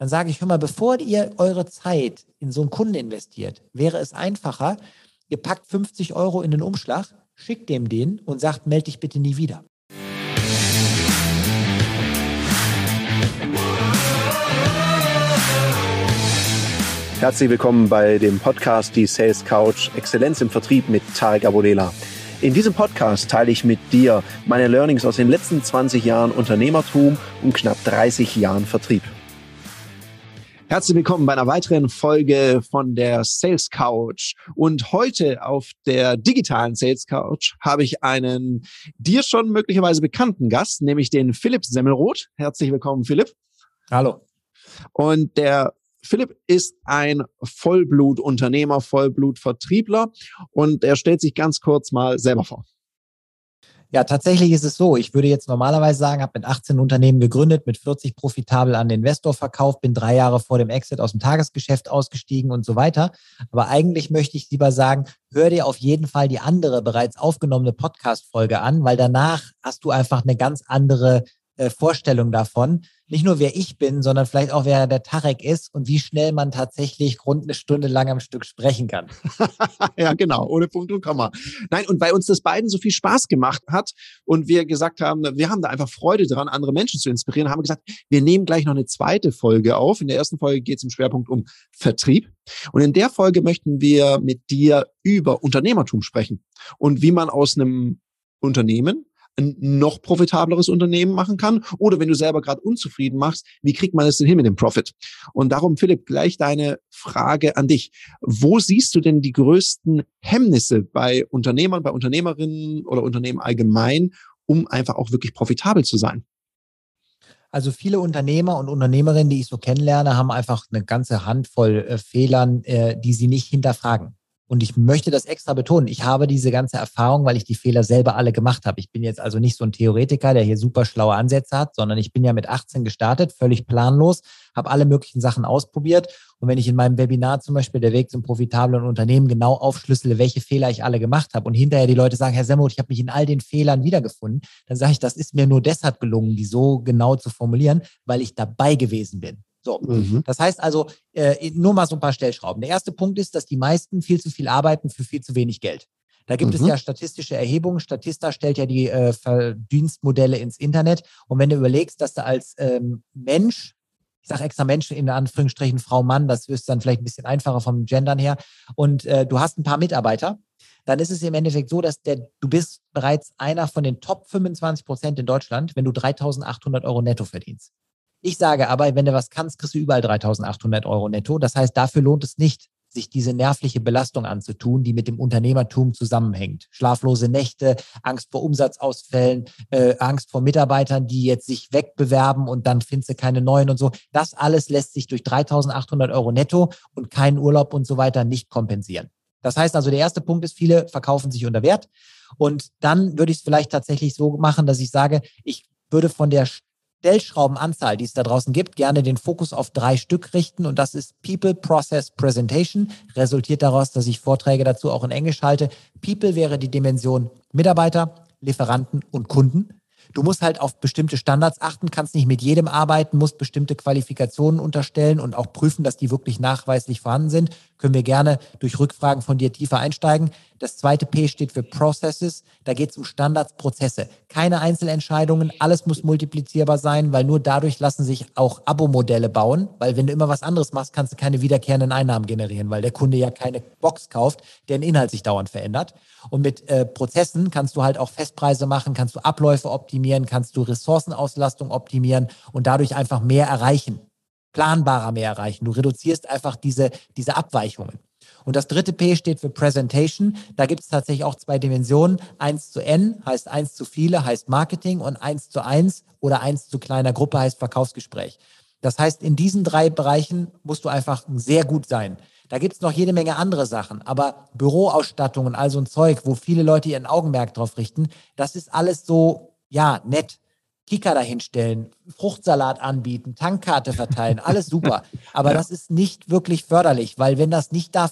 dann sage ich, hör mal, bevor ihr eure Zeit in so einen Kunden investiert, wäre es einfacher, ihr packt 50 Euro in den Umschlag, schickt dem den und sagt, melde dich bitte nie wieder. Herzlich willkommen bei dem Podcast Die Sales Couch, Exzellenz im Vertrieb mit Tarek Abouelela. In diesem Podcast teile ich mit dir meine Learnings aus den letzten 20 Jahren Unternehmertum und knapp 30 Jahren Vertrieb. Herzlich willkommen bei einer weiteren Folge von der Sales Couch. Und heute auf der digitalen Sales Couch habe ich einen dir schon möglicherweise bekannten Gast, nämlich den Philipp Semmelroth. Herzlich willkommen, Philipp. Hallo. Und der Philipp ist ein Vollblutunternehmer, Vollblutvertriebler, und er stellt sich ganz kurz mal selber vor. Ja, tatsächlich ist es so. Ich würde jetzt normalerweise sagen, habe mit 18 Unternehmen gegründet, mit 40 profitabel an den Investor verkauft, bin 3 Jahre vor dem Exit aus dem Tagesgeschäft ausgestiegen und so weiter. Aber eigentlich möchte ich lieber sagen, hör dir auf jeden Fall die andere bereits aufgenommene Podcast-Folge an, weil danach hast du einfach eine ganz andere Vorstellung davon, nicht nur wer ich bin, sondern vielleicht auch wer der Tarek ist und wie schnell man tatsächlich rund eine Stunde lang am Stück sprechen kann. Ja, genau, ohne Punkt und Komma. Nein, und weil uns das beiden so viel Spaß gemacht hat und wir gesagt haben, wir haben da einfach Freude dran, andere Menschen zu inspirieren, haben wir gesagt, wir nehmen gleich noch eine zweite Folge auf. In der ersten Folge geht es im Schwerpunkt um Vertrieb. Und in der Folge möchten wir mit dir über Unternehmertum sprechen und wie man aus einem Unternehmen ein noch profitableres Unternehmen machen kann, oder wenn du selber gerade unzufrieden machst, wie kriegt man es denn hin mit dem Profit? Und darum, Philipp, gleich deine Frage an dich. Wo siehst du denn die größten Hemmnisse bei Unternehmern, bei Unternehmerinnen oder Unternehmen allgemein, um einfach auch wirklich profitabel zu sein? Also viele Unternehmer und Unternehmerinnen, die ich so kennenlerne, haben einfach eine ganze Handvoll Fehlern, die sie nicht hinterfragen. Und ich möchte das extra betonen. Ich habe diese ganze Erfahrung, weil ich die Fehler selber alle gemacht habe. Ich bin jetzt also nicht so ein Theoretiker, der hier super schlaue Ansätze hat, sondern ich bin ja mit 18 gestartet, völlig planlos, habe alle möglichen Sachen ausprobiert. Und wenn ich in meinem Webinar zum Beispiel der Weg zum profitablen Unternehmen genau aufschlüssele, welche Fehler ich alle gemacht habe und hinterher die Leute sagen, Herr Semmelroth, ich habe mich in all den Fehlern wiedergefunden, dann sage ich, das ist mir nur deshalb gelungen, die so genau zu formulieren, weil ich dabei gewesen bin. So. Mhm. Das heißt also, nur mal so ein paar Stellschrauben. Der erste Punkt ist, dass die meisten viel zu viel arbeiten für viel zu wenig Geld. Da gibt es ja statistische Erhebungen. Statista stellt ja die Verdienstmodelle ins Internet. Und wenn du überlegst, dass du als Mensch, ich sage extra Menschen in Anführungsstrichen, Frau, Mann, das ist dann vielleicht ein bisschen einfacher vom Gendern her, und du hast ein paar Mitarbeiter, dann ist es im Endeffekt so, dass du bist bereits einer von den Top 25% in Deutschland, wenn du 3.800 Euro netto verdienst. Ich sage aber, wenn du was kannst, kriegst du überall 3.800 Euro netto. Das heißt, dafür lohnt es nicht, sich diese nervliche Belastung anzutun, die mit dem Unternehmertum zusammenhängt. Schlaflose Nächte, Angst vor Umsatzausfällen, Angst vor Mitarbeitern, die jetzt sich wegbewerben und dann findest du keine neuen und so. Das alles lässt sich durch 3.800 Euro netto und keinen Urlaub und so weiter nicht kompensieren. Das heißt also, der erste Punkt ist, viele verkaufen sich unter Wert. Und dann würde ich es vielleicht tatsächlich so machen, dass ich sage, ich würde von der Stellschraubenanzahl, die es da draußen gibt, gerne den Fokus auf 3 Stück richten, und das ist People, Process, Presentation. Resultiert daraus, dass ich Vorträge dazu auch in Englisch halte. People wäre die Dimension Mitarbeiter, Lieferanten und Kunden. Du musst halt auf bestimmte Standards achten, kannst nicht mit jedem arbeiten, musst bestimmte Qualifikationen unterstellen und auch prüfen, dass die wirklich nachweislich vorhanden sind. Können wir gerne durch Rückfragen von dir tiefer einsteigen. Das zweite P steht für Processes. Da geht es um Standards, Prozesse. Keine Einzelentscheidungen, alles muss multiplizierbar sein, weil nur dadurch lassen sich auch Abo-Modelle bauen, weil wenn du immer was anderes machst, kannst du keine wiederkehrenden Einnahmen generieren, weil der Kunde ja keine Box kauft, deren Inhalt sich dauernd verändert. Und mit Prozessen kannst du halt auch Festpreise machen, kannst du Abläufe optimieren, kannst du Ressourcenauslastung optimieren und dadurch einfach mehr erreichen, planbarer mehr erreichen. Du reduzierst einfach diese Abweichungen. Und das dritte P steht für Presentation. Da gibt es tatsächlich auch 2 Dimensionen. 1:N heißt 1 zu viele, heißt Marketing, und 1:1 oder 1 zu kleiner Gruppe heißt Verkaufsgespräch. Das heißt, in diesen 3 Bereichen musst du einfach sehr gut sein. Da gibt es noch jede Menge andere Sachen, aber Büroausstattungen, also ein Zeug, wo viele Leute ihren Augenmerk drauf richten, das ist alles so, ja, nett. Kika dahinstellen, Fruchtsalat anbieten, Tankkarte verteilen, alles super. Aber das ist nicht wirklich förderlich, weil wenn das nicht da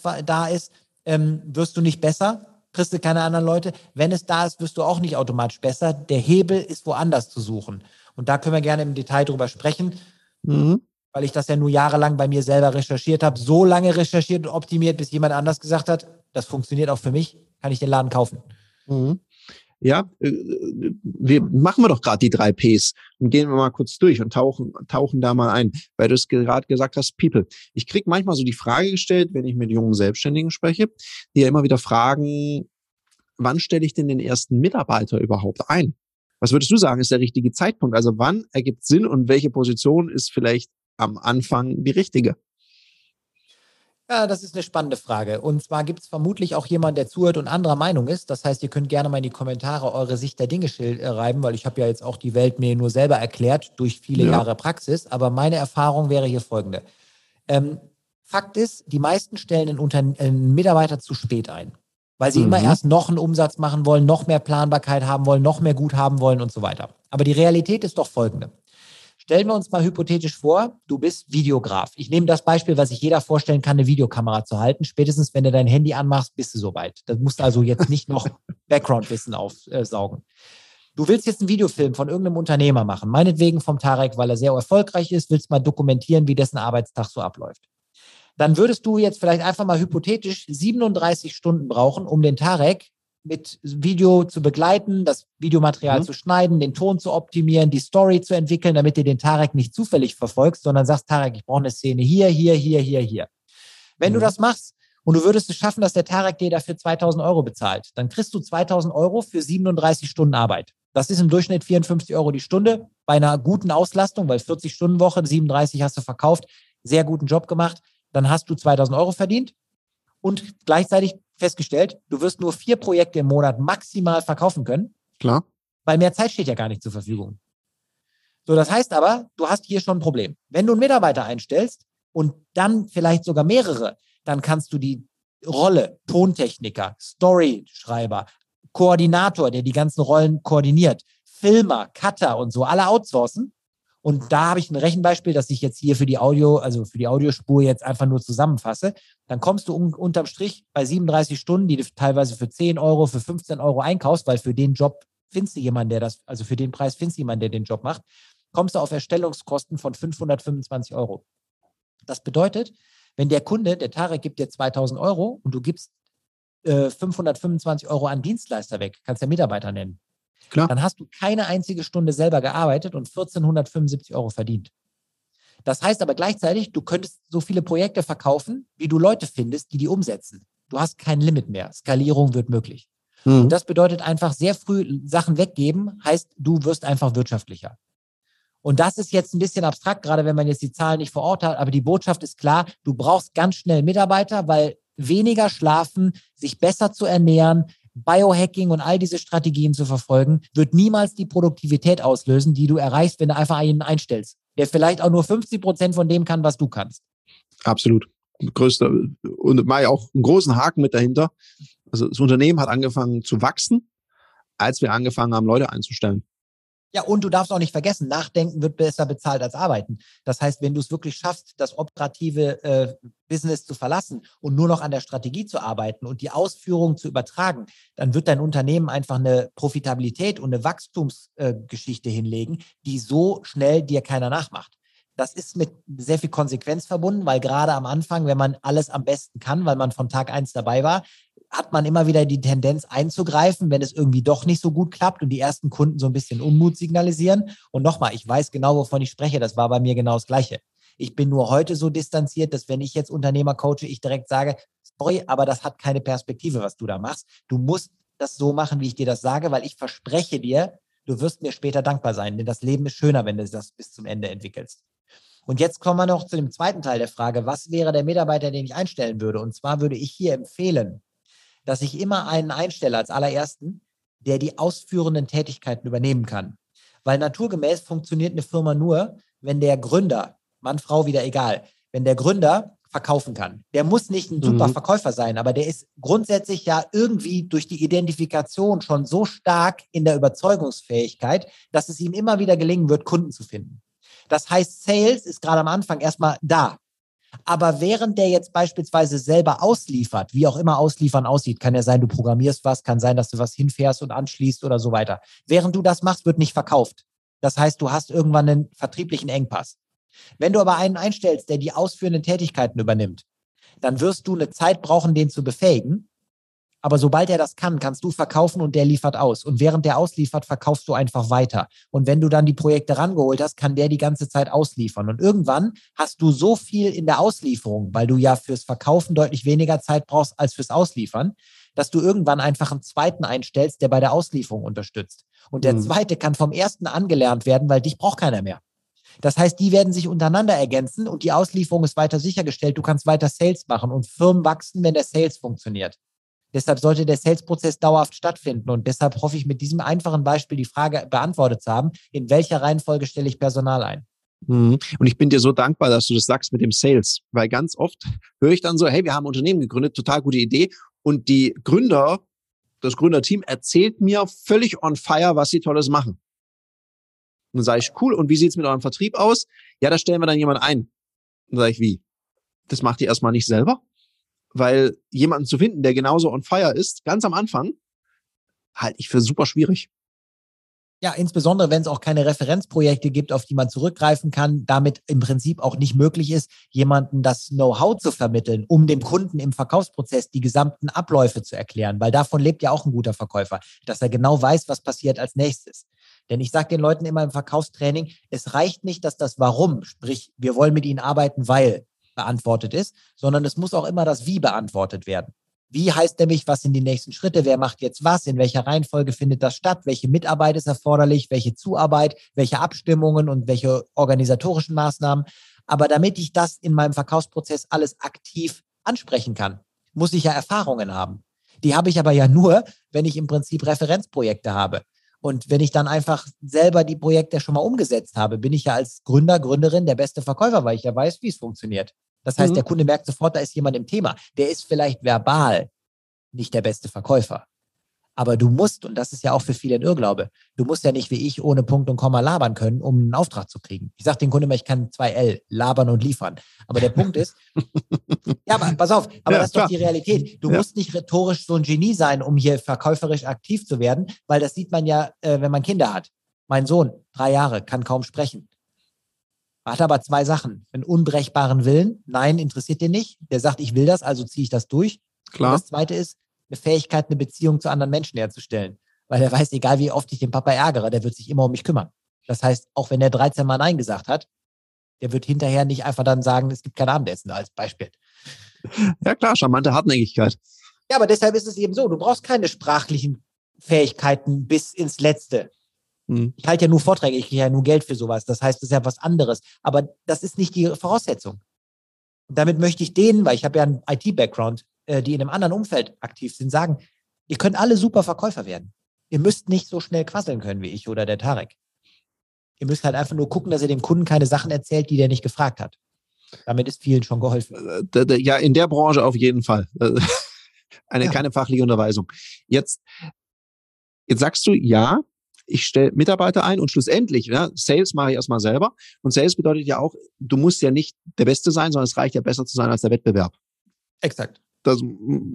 ist, wirst du nicht besser, kriegst du keine anderen Leute. Wenn es da ist, wirst du auch nicht automatisch besser. Der Hebel ist woanders zu suchen. Und da können wir gerne im Detail drüber sprechen. Mhm. weil ich das ja nur jahrelang bei mir selber recherchiert habe, so lange recherchiert und optimiert, bis jemand anders gesagt hat, das funktioniert auch für mich, kann ich den Laden kaufen. Mhm. Ja, machen wir doch gerade die 3 Ps und gehen wir mal kurz durch und tauchen da mal ein, weil du es gerade gesagt hast, People. Ich kriege manchmal so die Frage gestellt, wenn ich mit jungen Selbstständigen spreche, die ja immer wieder fragen, wann stelle ich denn den ersten Mitarbeiter überhaupt ein? Was würdest du sagen, ist der richtige Zeitpunkt? Also wann ergibt es Sinn und welche Position ist vielleicht am Anfang die richtige? Ja, das ist eine spannende Frage. Und zwar gibt es vermutlich auch jemanden, der zuhört und anderer Meinung ist. Das heißt, ihr könnt gerne mal in die Kommentare eure Sicht der Dinge schreiben, weil ich habe ja jetzt auch die Welt mir nur selber erklärt durch viele Jahre Praxis. Aber meine Erfahrung wäre hier folgende. Fakt ist, die meisten stellen einen Mitarbeiter zu spät ein, weil sie immer erst noch einen Umsatz machen wollen, noch mehr Planbarkeit haben wollen, noch mehr Guthaben wollen und so weiter. Aber die Realität ist doch folgende. Stellen wir uns mal hypothetisch vor, du bist Videograf. Ich nehme das Beispiel, was sich jeder vorstellen kann, eine Videokamera zu halten. Spätestens, wenn du dein Handy anmachst, bist du soweit. Da musst du also jetzt nicht noch Background-Wissen aufsaugen. Du willst jetzt einen Videofilm von irgendeinem Unternehmer machen, meinetwegen vom Tarek, weil er sehr erfolgreich ist, willst mal dokumentieren, wie dessen Arbeitstag so abläuft. Dann würdest du jetzt vielleicht einfach mal hypothetisch 37 Stunden brauchen, um den Tarek mit Video zu begleiten, das Videomaterial zu schneiden, den Ton zu optimieren, die Story zu entwickeln, damit du den Tarek nicht zufällig verfolgst, sondern sagst, Tarek, ich brauche eine Szene hier, hier, hier, hier, hier. Wenn du das machst und du würdest es schaffen, dass der Tarek dir dafür 2.000 € bezahlt, dann kriegst du 2.000 € für 37 Stunden Arbeit. Das ist im Durchschnitt 54 € die Stunde, bei einer guten Auslastung, weil 40-Stunden-Woche, 37 hast du verkauft, sehr guten Job gemacht, dann hast du 2.000 € verdient und gleichzeitig festgestellt, du wirst nur 4 Projekte im Monat maximal verkaufen können. Klar. Weil mehr Zeit steht ja gar nicht zur Verfügung. So, das heißt aber, du hast hier schon ein Problem. Wenn du einen Mitarbeiter einstellst und dann vielleicht sogar mehrere, dann kannst du die Rolle Tontechniker, Storyschreiber, Koordinator, der die ganzen Rollen koordiniert, Filmer, Cutter und so, alle outsourcen. Und da habe ich ein Rechenbeispiel, das ich jetzt hier für die Audio, also für die Audiospur jetzt einfach nur zusammenfasse. Dann kommst du unterm Strich bei 37 Stunden, die du teilweise für 10 €, für 15 € einkaufst, weil für den Job findest du jemanden, der das, also für den Preis findest du jemanden, der den Job macht, kommst du auf Erstellungskosten von 525 €. Das bedeutet, wenn der Kunde, der Tarek, gibt dir 2.000 € und du gibst 525 € an Dienstleister weg, kannst ja Mitarbeiter nennen. Klar. Dann hast du keine einzige Stunde selber gearbeitet und 1.475 € verdient. Das heißt aber gleichzeitig, du könntest so viele Projekte verkaufen, wie du Leute findest, die die umsetzen. Du hast kein Limit mehr. Skalierung wird möglich. Und das bedeutet einfach sehr früh Sachen weggeben, heißt, du wirst einfach wirtschaftlicher. Und das ist jetzt ein bisschen abstrakt, gerade wenn man jetzt die Zahlen nicht vor Ort hat, aber die Botschaft ist klar, du brauchst ganz schnell Mitarbeiter, weil weniger schlafen, sich besser zu ernähren, Biohacking und all diese Strategien zu verfolgen, wird niemals die Produktivität auslösen, die du erreichst, wenn du einfach einen einstellst, der vielleicht auch nur 50% von dem kann, was du kannst. Absolut. Größter und war ja auch einen großen Haken mit dahinter. Also das Unternehmen hat angefangen zu wachsen, als wir angefangen haben, Leute einzustellen. Ja, und du darfst auch nicht vergessen, Nachdenken wird besser bezahlt als Arbeiten. Das heißt, wenn du es wirklich schaffst, das operative Business zu verlassen und nur noch an der Strategie zu arbeiten und die Ausführung zu übertragen, dann wird dein Unternehmen einfach eine Profitabilität und eine Wachstumsgeschichte hinlegen, die so schnell dir keiner nachmacht. Das ist mit sehr viel Konsequenz verbunden, weil gerade am Anfang, wenn man alles am besten kann, weil man von Tag 1 dabei war, hat man immer wieder die Tendenz einzugreifen, wenn es irgendwie doch nicht so gut klappt und die ersten Kunden so ein bisschen Unmut signalisieren. Und nochmal, ich weiß genau, wovon ich spreche. Das war bei mir genau das Gleiche. Ich bin nur heute so distanziert, dass wenn ich jetzt Unternehmer coache, ich direkt sage, sorry, aber das hat keine Perspektive, was du da machst. Du musst das so machen, wie ich dir das sage, weil ich verspreche dir, du wirst mir später dankbar sein. Denn das Leben ist schöner, wenn du das bis zum Ende entwickelst. Und jetzt kommen wir noch zu dem zweiten Teil der Frage, was wäre der Mitarbeiter, den ich einstellen würde? Und zwar würde ich hier empfehlen, dass ich immer einen einstelle als allerersten, der die ausführenden Tätigkeiten übernehmen kann. Weil naturgemäß funktioniert eine Firma nur, wenn der Gründer, Mann, Frau, wieder egal, wenn der Gründer verkaufen kann. Der muss nicht ein super Verkäufer sein, aber der ist grundsätzlich ja irgendwie durch die Identifikation schon so stark in der Überzeugungsfähigkeit, dass es ihm immer wieder gelingen wird, Kunden zu finden. Das heißt, Sales ist gerade am Anfang erstmal da. Aber während der jetzt beispielsweise selber ausliefert, wie auch immer ausliefern aussieht, kann ja sein, du programmierst was, kann sein, dass du was hinfährst und anschließt oder so weiter. Während du das machst, wird nicht verkauft. Das heißt, du hast irgendwann einen vertrieblichen Engpass. Wenn du aber einen einstellst, der die ausführenden Tätigkeiten übernimmt, dann wirst du eine Zeit brauchen, den zu befähigen. Aber sobald er das kann, kannst du verkaufen und der liefert aus. Und während der ausliefert, verkaufst du einfach weiter. Und wenn du dann die Projekte rangeholt hast, kann der die ganze Zeit ausliefern. Und irgendwann hast du so viel in der Auslieferung, weil du ja fürs Verkaufen deutlich weniger Zeit brauchst als fürs Ausliefern, dass du irgendwann einfach einen zweiten einstellst, der bei der Auslieferung unterstützt. Und der zweite kann vom ersten angelernt werden, weil dich braucht keiner mehr. Das heißt, die werden sich untereinander ergänzen und die Auslieferung ist weiter sichergestellt. Du kannst weiter Sales machen und Firmen wachsen, wenn der Sales funktioniert. Deshalb sollte der Sales-Prozess dauerhaft stattfinden und deshalb hoffe ich, mit diesem einfachen Beispiel die Frage beantwortet zu haben, in welcher Reihenfolge stelle ich Personal ein? Und ich bin dir so dankbar, dass du das sagst mit dem Sales, weil ganz oft höre ich dann so, hey, wir haben ein Unternehmen gegründet, total gute Idee und die Gründer, das Gründerteam erzählt mir völlig on fire, was sie Tolles machen. Und dann sage ich, cool, und wie sieht es mit eurem Vertrieb aus? Ja, da stellen wir dann jemanden ein. Und dann sage ich, wie? Das macht ihr erstmal nicht selber? Weil jemanden zu finden, der genauso on fire ist, ganz am Anfang, halte ich für super schwierig. Ja, insbesondere, wenn es auch keine Referenzprojekte gibt, auf die man zurückgreifen kann, damit im Prinzip auch nicht möglich ist, jemandem das Know-how zu vermitteln, um dem Kunden im Verkaufsprozess die gesamten Abläufe zu erklären, weil davon lebt ja auch ein guter Verkäufer, dass er genau weiß, was passiert als nächstes. Denn ich sage den Leuten immer im Verkaufstraining, es reicht nicht, dass das Warum, sprich, wir wollen mit ihnen arbeiten, weil beantwortet ist, sondern es muss auch immer das Wie beantwortet werden. Wie heißt nämlich, was sind die nächsten Schritte, wer macht jetzt was, in welcher Reihenfolge findet das statt, welche Mitarbeit ist erforderlich, welche Zuarbeit, welche Abstimmungen und welche organisatorischen Maßnahmen. Aber damit ich das in meinem Verkaufsprozess alles aktiv ansprechen kann, muss ich ja Erfahrungen haben. Die habe ich aber ja nur, wenn ich im Prinzip Referenzprojekte habe. Und wenn ich dann einfach selber die Projekte schon mal umgesetzt habe, bin ich ja als Gründer, Gründerin der beste Verkäufer, weil ich ja weiß, wie es funktioniert. Das heißt, der Kunde merkt sofort, da ist jemand im Thema. Der ist vielleicht verbal nicht der beste Verkäufer. Aber du musst, und das ist ja auch für viele ein Irrglaube, du musst ja nicht wie ich ohne Punkt und Komma labern können, um einen Auftrag zu kriegen. Ich sage den Kunden immer, ich kann 2L, labern und liefern. Aber der Punkt ist, ja, aber pass auf, aber ja, das ist doch die Realität. Du musst nicht rhetorisch so ein Genie sein, um hier verkäuferisch aktiv zu werden, weil das sieht man ja, wenn man Kinder hat. Mein Sohn, 3 Jahre, kann kaum sprechen. Hat aber 2 Sachen. Einen unbrechbaren Willen. Nein, interessiert den nicht. Der sagt, ich will das, also ziehe ich das durch. Klar. Und das Zweite ist, eine Fähigkeit, eine Beziehung zu anderen Menschen herzustellen. Weil er weiß, egal wie oft ich den Papa ärgere, der wird sich immer um mich kümmern. Das heißt, auch wenn er 13 Mal Nein gesagt hat, der wird hinterher nicht einfach dann sagen, es gibt kein Abendessen als Beispiel. Ja klar, charmante Hartnäckigkeit. Ja, aber deshalb ist es eben so, du brauchst keine sprachlichen Fähigkeiten bis ins Letzte. Ich halte ja nur Vorträge, ich kriege ja nur Geld für sowas. Das heißt, das ist ja was anderes. Aber das ist nicht die Voraussetzung. Und damit möchte ich denen, weil ich habe ja einen IT-Background, die in einem anderen Umfeld aktiv sind, sagen, ihr könnt alle super Verkäufer werden. Ihr müsst nicht so schnell quasseln können wie ich oder der Tarek. Ihr müsst halt einfach nur gucken, dass ihr dem Kunden keine Sachen erzählt, die der nicht gefragt hat. Damit ist vielen schon geholfen. Ja, in der Branche auf jeden Fall. Keine fachliche Unterweisung. Jetzt sagst du, ja, ich stelle Mitarbeiter ein und schlussendlich, ja, Sales mache ich erstmal selber. Und Sales bedeutet ja auch, du musst ja nicht der Beste sein, sondern es reicht ja besser zu sein als der Wettbewerb. Exakt. Das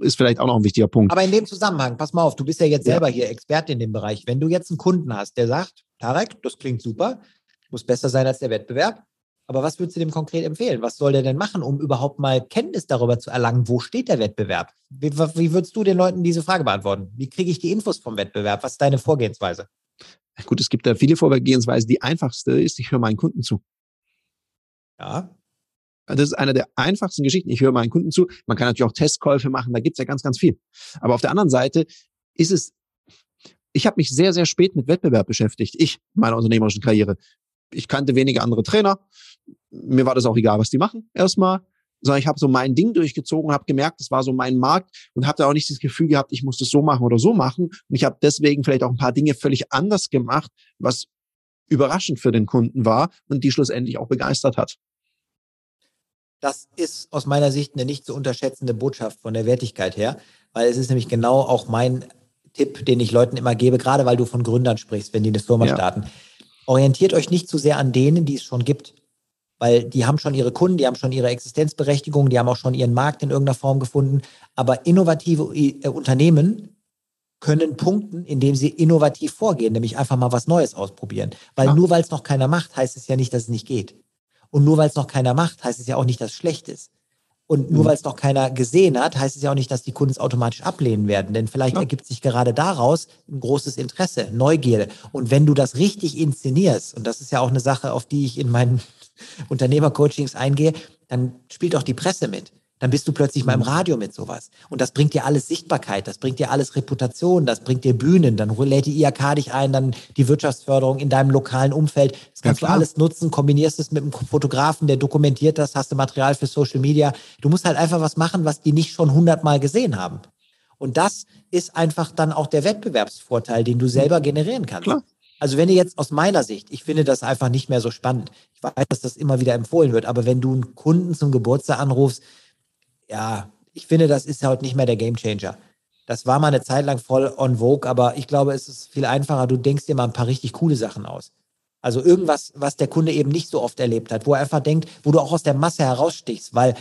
ist vielleicht auch noch ein wichtiger Punkt. Aber in dem Zusammenhang, pass mal auf, du bist ja jetzt selber hier Experte in dem Bereich. Wenn du jetzt einen Kunden hast, der sagt, Tarek, das klingt super, muss besser sein als der Wettbewerb. Aber was würdest du dem konkret empfehlen? Was soll der denn machen, um überhaupt mal Kenntnis darüber zu erlangen, wo steht der Wettbewerb? Wie würdest du den Leuten diese Frage beantworten? Wie kriege ich die Infos vom Wettbewerb? Was ist deine Vorgehensweise? Gut, es gibt da viele Vorgehensweisen. Die einfachste ist, ich höre meinen Kunden zu. Ja. Das ist eine der einfachsten Geschichten. Ich höre meinen Kunden zu. Man kann natürlich auch Testkäufe machen. Da gibt es ja ganz, ganz viel. Aber auf der anderen Seite ist es, ich habe mich sehr, sehr spät mit Wettbewerb beschäftigt. Ich, in meiner unternehmerischen Karriere. Ich kannte wenige andere Trainer. Mir war das auch egal, was die machen. Erstmal. Sondern ich habe so mein Ding durchgezogen, habe gemerkt, das war so mein Markt und habe da auch nicht das Gefühl gehabt, ich muss das so machen oder so machen. Und ich habe deswegen vielleicht auch ein paar Dinge völlig anders gemacht, was überraschend für den Kunden war und die schlussendlich auch begeistert hat. Das ist aus meiner Sicht eine nicht zu unterschätzende Botschaft von der Wertigkeit her, weil es ist nämlich genau auch mein Tipp, den ich Leuten immer gebe, gerade weil du von Gründern sprichst, wenn die eine Firma starten. Orientiert euch nicht zu sehr an denen, die es schon gibt. Weil die haben schon ihre Kunden, die haben schon ihre Existenzberechtigung, die haben auch schon ihren Markt in irgendeiner Form gefunden. Aber innovative Unternehmen können punkten, indem sie innovativ vorgehen, nämlich einfach mal was Neues ausprobieren. Weil nur weil es noch keiner macht, heißt es ja nicht, dass es nicht geht. Und nur weil es noch keiner macht, heißt es ja auch nicht, dass es schlecht ist. Und nur weil es noch keiner gesehen hat, heißt es ja auch nicht, dass die Kunden es automatisch ablehnen werden. Denn vielleicht ergibt sich gerade daraus ein großes Interesse, Neugierde. Und wenn du das richtig inszenierst, und das ist ja auch eine Sache, auf die ich in meinen Unternehmercoachings eingehe, dann spielt auch die Presse mit. Dann bist du plötzlich mal im Radio mit sowas. Und das bringt dir alles Sichtbarkeit, das bringt dir alles Reputation, das bringt dir Bühnen. Dann lädt die IHK dich ein, dann die Wirtschaftsförderung in deinem lokalen Umfeld. Das kannst du alles nutzen, kombinierst es mit einem Fotografen, der dokumentiert das, hast du Material für Social Media. Du musst halt einfach was machen, was die nicht schon 100-mal gesehen haben. Und das ist einfach dann auch der Wettbewerbsvorteil, den du selber generieren kannst. Klar. Also wenn ihr jetzt aus meiner Sicht, ich finde das einfach nicht mehr so spannend. Ich weiß, dass das immer wieder empfohlen wird, aber wenn du einen Kunden zum Geburtstag anrufst, ja, ich finde, das ist halt nicht mehr der Gamechanger. Das war mal eine Zeit lang voll on vogue, aber ich glaube, es ist viel einfacher. Du denkst dir mal ein paar richtig coole Sachen aus. Also irgendwas, was der Kunde eben nicht so oft erlebt hat, wo er einfach denkt, wo du auch aus der Masse herausstichst. Weil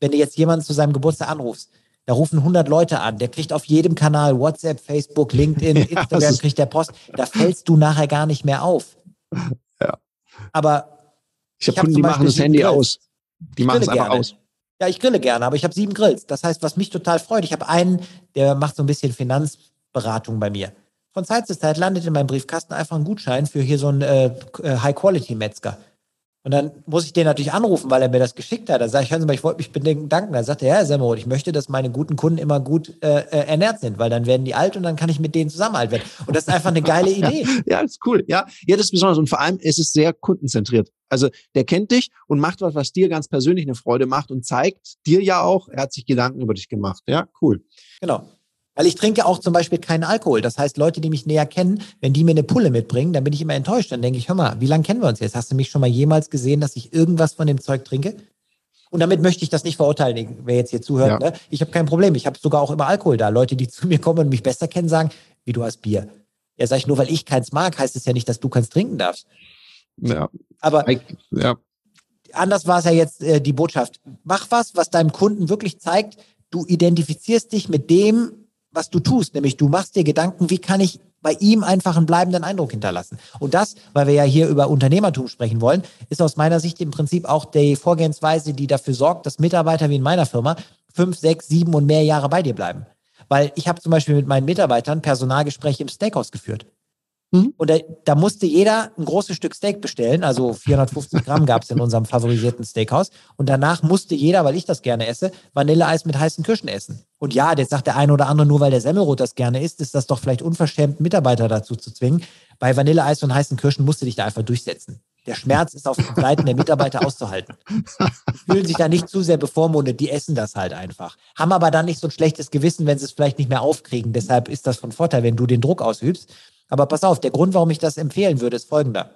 wenn du jetzt jemanden zu seinem Geburtstag anrufst, da rufen 100 Leute an, der kriegt auf jedem Kanal WhatsApp, Facebook, LinkedIn, Instagram, kriegt der Post. Da fällst du nachher gar nicht mehr auf. Ja. Aber ich habe Kunden, die machen das Handy aus. Die machen es einfach aus. Ja, ich grille gerne, aber ich habe 7 Grills. Das heißt, was mich total freut, ich habe einen, der macht so ein bisschen Finanzberatung bei mir. Von Zeit zu Zeit landet in meinem Briefkasten einfach ein Gutschein für hier so einen High-Quality-Metzger. Und dann muss ich den natürlich anrufen, weil er mir das geschickt hat. Dann sage ich, hören Sie mal, ich wollte mich bedanken. Dann sagt er, ja, Herr Semmelroth, ich möchte, dass meine guten Kunden immer gut ernährt sind, weil dann werden die alt und dann kann ich mit denen zusammen alt werden. Und das ist einfach eine geile Idee. Ja, das ist cool. Ja, das ist besonders. Und vor allem ist es sehr kundenzentriert. Also der kennt dich und macht was, was dir ganz persönlich eine Freude macht und zeigt dir ja auch, er hat sich Gedanken über dich gemacht. Ja, cool. Genau. Weil ich trinke auch zum Beispiel keinen Alkohol. Das heißt, Leute, die mich näher kennen, wenn die mir eine Pulle mitbringen, dann bin ich immer enttäuscht. Dann denke ich, hör mal, wie lange kennen wir uns jetzt? Hast du mich schon mal jemals gesehen, dass ich irgendwas von dem Zeug trinke? Und damit möchte ich das nicht verurteilen, wer jetzt hier zuhört. Ja. Ne? Ich habe kein Problem. Ich habe sogar auch immer Alkohol da. Leute, die zu mir kommen und mich besser kennen, sagen, wie, du hast Bier. Ja, sag ich, nur weil ich keins mag, heißt es ja nicht, dass du keins trinken darfst. Ja. Aber anders war es ja jetzt die Botschaft. Mach was, was deinem Kunden wirklich zeigt, du identifizierst dich mit dem, was du tust, nämlich du machst dir Gedanken, wie kann ich bei ihm einfach einen bleibenden Eindruck hinterlassen. Und das, weil wir ja hier über Unternehmertum sprechen wollen, ist aus meiner Sicht im Prinzip auch die Vorgehensweise, die dafür sorgt, dass Mitarbeiter wie in meiner Firma 5, 6, 7 und mehr Jahre bei dir bleiben. Weil ich habe zum Beispiel mit meinen Mitarbeitern Personalgespräche im Steakhouse geführt. Und da musste jeder ein großes Stück Steak bestellen, also 450 Gramm gab es in unserem favorisierten Steakhouse. Und danach musste jeder, weil ich das gerne esse, Vanilleeis mit heißen Kirschen essen. Und ja, jetzt sagt der eine oder andere, nur weil der Semmelroth das gerne isst, ist das doch vielleicht unverschämt, Mitarbeiter dazu zu zwingen. Bei Vanilleeis und heißen Kirschen musst du dich da einfach durchsetzen. Der Schmerz ist auf den Seiten der Mitarbeiter auszuhalten. Die fühlen sich da nicht zu sehr bevormundet, die essen das halt einfach. Haben aber dann nicht so ein schlechtes Gewissen, wenn sie es vielleicht nicht mehr aufkriegen. Deshalb ist das von Vorteil, wenn du den Druck ausübst. Aber pass auf, der Grund, warum ich das empfehlen würde, ist folgender.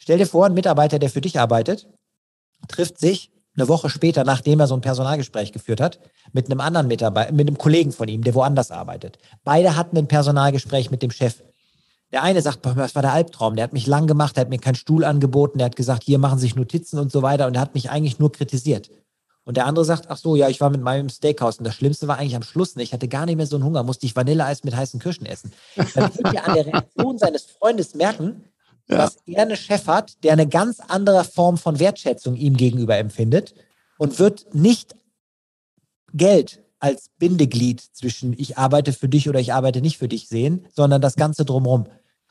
Stell dir vor, ein Mitarbeiter, der für dich arbeitet, trifft sich eine Woche später, nachdem er so ein Personalgespräch geführt hat, mit einem anderen Mitarbeiter, mit einem Kollegen von ihm, der woanders arbeitet. Beide hatten ein Personalgespräch mit dem Chef. Der eine sagt, das war der Albtraum, der hat mich lang gemacht, der hat mir keinen Stuhl angeboten, der hat gesagt, hier machen sich Notizen und so weiter und der hat mich eigentlich nur kritisiert. Und der andere sagt, ach so, ja, ich war mit meinem Steakhouse und das Schlimmste war eigentlich am Schluss, ne? Ich hatte gar nicht mehr so einen Hunger, musste ich Vanilleeis mit heißen Kirschen essen. Dann wird ja an der Reaktion seines Freundes merken, dass er einen Chef hat, der eine ganz andere Form von Wertschätzung ihm gegenüber empfindet und wird nicht Geld als Bindeglied zwischen ich arbeite für dich oder ich arbeite nicht für dich sehen, sondern das Ganze drumherum.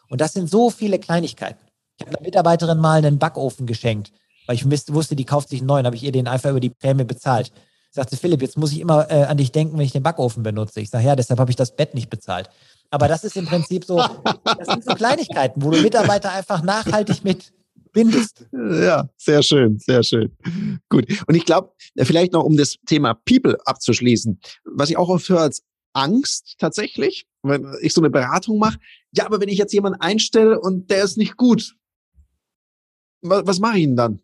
Und das sind so viele Kleinigkeiten. Ich habe einer Mitarbeiterin mal einen Backofen geschenkt, weil ich wusste, die kauft sich einen neuen, habe ich ihr den einfach über die Prämie bezahlt. Ich sagte, Philipp, jetzt muss ich immer an dich denken, wenn ich den Backofen benutze. Ich sage, ja, deshalb habe ich das Bett nicht bezahlt. Aber das ist im Prinzip so, das sind so Kleinigkeiten, wo du Mitarbeiter einfach nachhaltig mitbindest. Ja, sehr schön, sehr schön. Gut. Und ich glaube, vielleicht noch, um das Thema People abzuschließen, was ich auch oft höre als Angst tatsächlich, wenn ich so eine Beratung mache, ja, aber wenn ich jetzt jemanden einstelle und der ist nicht gut, was mache ich denn dann?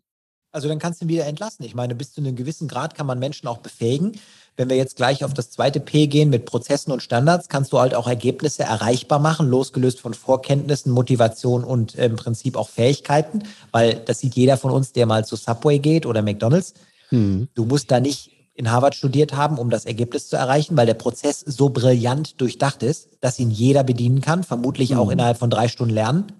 Also dann kannst du ihn wieder entlassen. Ich meine, bis zu einem gewissen Grad kann man Menschen auch befähigen. Wenn wir jetzt gleich auf das zweite P gehen mit Prozessen und Standards, kannst du halt auch Ergebnisse erreichbar machen, losgelöst von Vorkenntnissen, Motivation und im Prinzip auch Fähigkeiten, weil das sieht jeder von uns, der mal zu Subway geht oder McDonald's. Du musst da nicht in Harvard studiert haben, um das Ergebnis zu erreichen, weil der Prozess so brillant durchdacht ist, dass ihn jeder bedienen kann, vermutlich auch innerhalb von 3 Stunden lernen.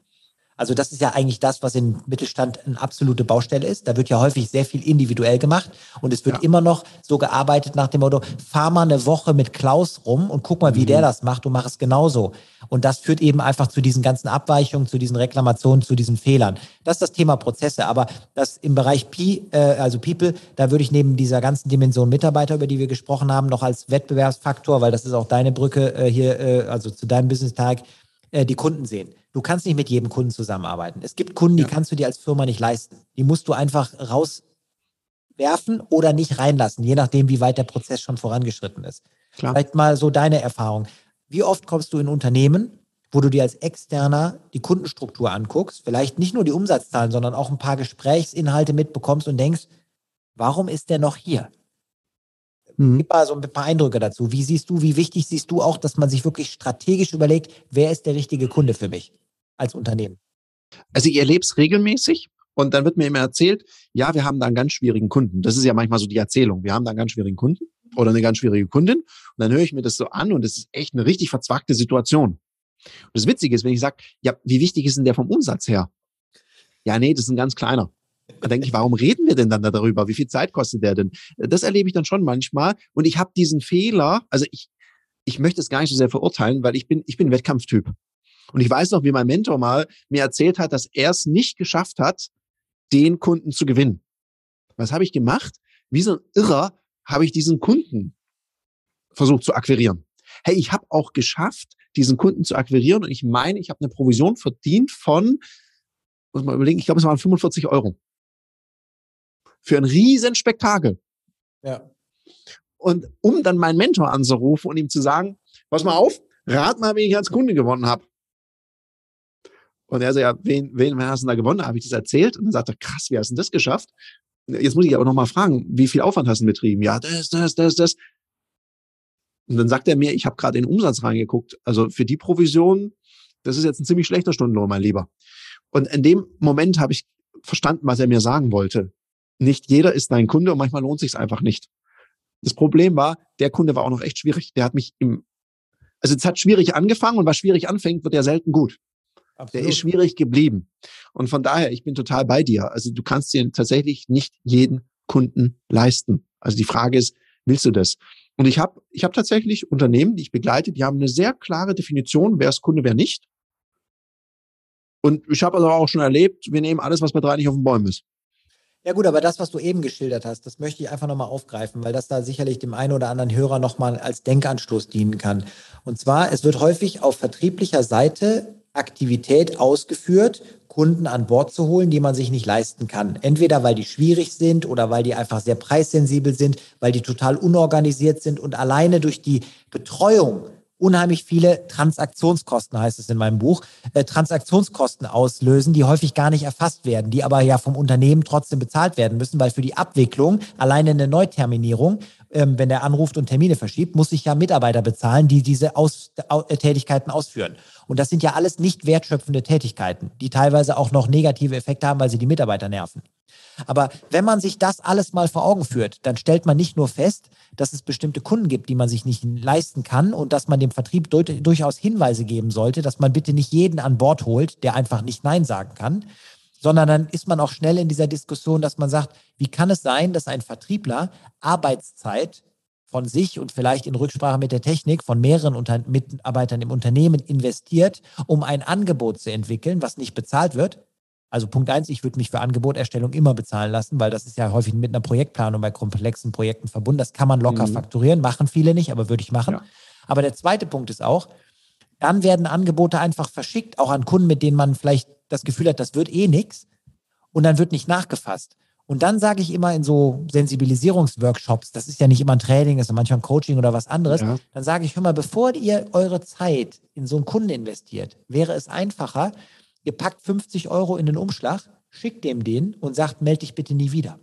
Also das ist ja eigentlich das, was im Mittelstand eine absolute Baustelle ist. Da wird ja häufig sehr viel individuell gemacht und es wird immer noch so gearbeitet nach dem Motto, fahr mal eine Woche mit Klaus rum und guck mal, wie der das macht und mach es genauso. Und das führt eben einfach zu diesen ganzen Abweichungen, zu diesen Reklamationen, zu diesen Fehlern. Das ist das Thema Prozesse, aber das im Bereich also People, da würde ich neben dieser ganzen Dimension Mitarbeiter, über die wir gesprochen haben, noch als Wettbewerbsfaktor, weil das ist auch deine Brücke hier, also zu deinem Business-Tag, die Kunden sehen. Du kannst nicht mit jedem Kunden zusammenarbeiten. Es gibt Kunden, die kannst du dir als Firma nicht leisten. Die musst du einfach rauswerfen oder nicht reinlassen, je nachdem, wie weit der Prozess schon vorangeschritten ist. Klar. Vielleicht mal so deine Erfahrung. Wie oft kommst du in Unternehmen, wo du dir als Externer die Kundenstruktur anguckst, vielleicht nicht nur die Umsatzzahlen, sondern auch ein paar Gesprächsinhalte mitbekommst und denkst, warum ist der noch hier? Gib mal so ein paar Eindrücke dazu. Wie siehst du, wie wichtig siehst du auch, dass man sich wirklich strategisch überlegt, wer ist der richtige Kunde für mich als Unternehmen? Also ich erlebe es regelmäßig und dann wird mir immer erzählt, ja, wir haben da einen ganz schwierigen Kunden. Das ist ja manchmal so die Erzählung. Wir haben da einen ganz schwierigen Kunden oder eine ganz schwierige Kundin. Und dann höre ich mir das so an und es ist echt eine richtig verzwagte Situation. Und das Witzige ist, wenn ich sage, ja, wie wichtig ist denn der vom Umsatz her? Ja, nee, das ist ein ganz kleiner. Da denke ich, warum reden wir denn dann darüber? Wie viel Zeit kostet der denn? Das erlebe ich dann schon manchmal. Und ich habe diesen Fehler, also ich möchte es gar nicht so sehr verurteilen, weil ich bin Wettkampftyp. Und ich weiß noch, wie mein Mentor mal mir erzählt hat, dass er es nicht geschafft hat, den Kunden zu gewinnen. Was habe ich gemacht? Wie so ein Irrer habe ich diesen Kunden versucht zu akquirieren. Hey, ich habe auch geschafft, diesen Kunden zu akquirieren. Und ich meine, ich habe eine Provision verdient von, muss man überlegen, ich glaube, es waren 45 Euro. Für ein riesen Spektakel. Ja. Und um dann meinen Mentor anzurufen und ihm zu sagen, pass mal auf, rat mal, wen ich als Kunde gewonnen habe. Und er sagt, ja, wen hast du denn da gewonnen? Da habe ich das erzählt. Und dann sagt er, krass, wie hast du denn das geschafft? Jetzt muss ich aber nochmal fragen, wie viel Aufwand hast du denn betrieben? Ja, das. Und dann sagt er mir, ich habe gerade in den Umsatz reingeguckt. Also für die Provision, das ist jetzt ein ziemlich schlechter Stundenlohn, mein Lieber. Und in dem Moment habe ich verstanden, was er mir sagen wollte. Nicht jeder ist dein Kunde und manchmal lohnt sich's einfach nicht. Das Problem war, der Kunde war auch noch echt schwierig. Der hat mich also es hat schwierig angefangen und was schwierig anfängt, wird ja selten gut. Absolut. Der ist schwierig geblieben. Und von daher, ich bin total bei dir. Also du kannst dir tatsächlich nicht jeden Kunden leisten. Also die Frage ist, willst du das? Und ich habe tatsächlich Unternehmen, die ich begleite, die haben eine sehr klare Definition, wer ist Kunde, wer nicht. Und ich habe also auch schon erlebt, wir nehmen alles, was bei 3 nicht auf den Bäumen ist. Ja gut, aber das, was du eben geschildert hast, das möchte ich einfach nochmal aufgreifen, weil das da sicherlich dem einen oder anderen Hörer nochmal als Denkanstoß dienen kann. Und zwar, es wird häufig auf vertrieblicher Seite Aktivität ausgeführt, Kunden an Bord zu holen, die man sich nicht leisten kann. Entweder, weil die schwierig sind oder weil die einfach sehr preissensibel sind, weil die total unorganisiert sind und alleine durch die Betreuung unheimlich viele Transaktionskosten, heißt es in meinem Buch, Transaktionskosten auslösen, die häufig gar nicht erfasst werden, die aber ja vom Unternehmen trotzdem bezahlt werden müssen, weil für die Abwicklung alleine eine Neuterminierung, wenn der anruft und Termine verschiebt, muss ich ja Mitarbeiter bezahlen, die diese Tätigkeiten ausführen. Und das sind ja alles nicht wertschöpfende Tätigkeiten, die teilweise auch noch negative Effekte haben, weil sie die Mitarbeiter nerven. Aber wenn man sich das alles mal vor Augen führt, dann stellt man nicht nur fest, dass es bestimmte Kunden gibt, die man sich nicht leisten kann und dass man dem Vertrieb durchaus Hinweise geben sollte, dass man bitte nicht jeden an Bord holt, der einfach nicht Nein sagen kann, sondern dann ist man auch schnell in dieser Diskussion, dass man sagt, wie kann es sein, dass ein Vertriebler Arbeitszeit von sich und vielleicht in Rücksprache mit der Technik von mehreren Mitarbeitern im Unternehmen investiert, um ein Angebot zu entwickeln, was nicht bezahlt wird? Also Punkt 1, ich würde mich für Angeboterstellung immer bezahlen lassen, weil das ist ja häufig mit einer Projektplanung bei komplexen Projekten verbunden. Das kann man locker fakturieren, machen viele nicht, aber würde ich machen. Ja. Aber der zweite Punkt ist auch, dann werden Angebote einfach verschickt, auch an Kunden, mit denen man vielleicht das Gefühl hat, das wird eh nichts und dann wird nicht nachgefasst. Und dann sage ich immer in so Sensibilisierungsworkshops, das ist ja nicht immer ein Training, das ist manchmal ein Coaching oder was anderes, dann sage ich, hör mal, bevor ihr eure Zeit in so einen Kunden investiert, wäre es einfacher, ihr packt 50 Euro in den Umschlag, schickt dem den und sagt, melde dich bitte nie wieder.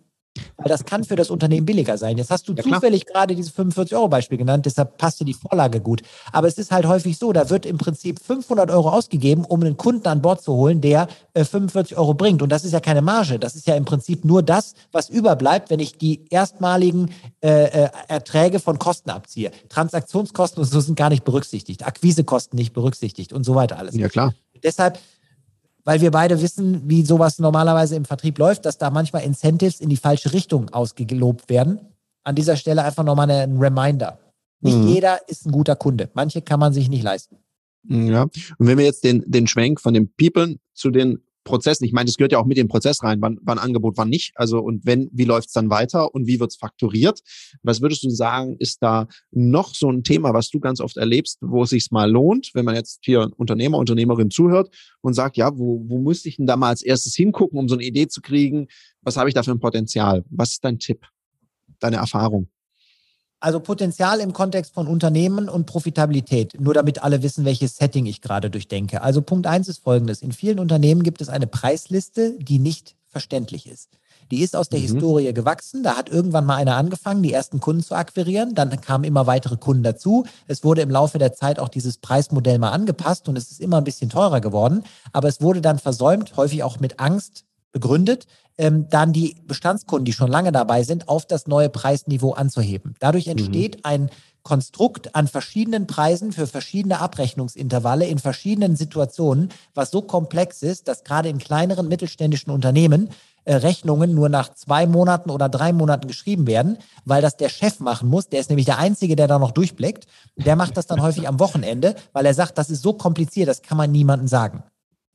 Weil das kann für das Unternehmen billiger sein. Jetzt hast du zufällig gerade dieses 45-Euro-Beispiel genannt, deshalb passte die Vorlage gut. Aber es ist halt häufig so, da wird im Prinzip 500 Euro ausgegeben, um einen Kunden an Bord zu holen, der 45 Euro bringt. Und das ist ja keine Marge. Das ist ja im Prinzip nur das, was überbleibt, wenn ich die erstmaligen Erträge von Kosten abziehe. Transaktionskosten und so sind gar nicht berücksichtigt, Akquisekosten nicht berücksichtigt und so weiter alles. Ja, klar. Deshalb weil wir beide wissen, wie sowas normalerweise im Vertrieb läuft, dass da manchmal Incentives in die falsche Richtung ausgelobt werden. An dieser Stelle einfach nochmal ein Reminder. Nicht jeder ist ein guter Kunde. Manche kann man sich nicht leisten. Ja, und wenn wir jetzt den Schwenk von den People zu den Prozessen, ich meine, das gehört ja auch mit dem Prozess rein, wann Angebot, wann nicht, also und wenn, wie läuft's dann weiter und wie wird's fakturiert? Was würdest du sagen, ist da noch so ein Thema, was du ganz oft erlebst, wo es sich mal lohnt, wenn man jetzt hier Unternehmer, Unternehmerin zuhört und sagt, ja, wo müsste ich denn da mal als erstes hingucken, um so eine Idee zu kriegen, was habe ich da für ein Potenzial? Was ist dein Tipp, deine Erfahrung? Also Potenzial im Kontext von Unternehmen und Profitabilität, nur damit alle wissen, welches Setting ich gerade durchdenke. Also Punkt 1 ist folgendes. In vielen Unternehmen gibt es eine Preisliste, die nicht verständlich ist. Die ist aus der Historie gewachsen. Da hat irgendwann mal einer angefangen, die ersten Kunden zu akquirieren. Dann kamen immer weitere Kunden dazu. Es wurde im Laufe der Zeit auch dieses Preismodell mal angepasst und es ist immer ein bisschen teurer geworden. Aber es wurde dann versäumt, häufig auch mit Angst begründet, dann die Bestandskunden, die schon lange dabei sind, auf das neue Preisniveau anzuheben. Dadurch entsteht ein Konstrukt an verschiedenen Preisen für verschiedene Abrechnungsintervalle in verschiedenen Situationen, was so komplex ist, dass gerade in kleineren mittelständischen Unternehmen Rechnungen nur nach 2 Monaten oder 3 Monaten geschrieben werden, weil das der Chef machen muss. Der ist nämlich der Einzige, der da noch durchblickt. Der macht das dann häufig am Wochenende, weil er sagt, das ist so kompliziert, das kann man niemandem sagen.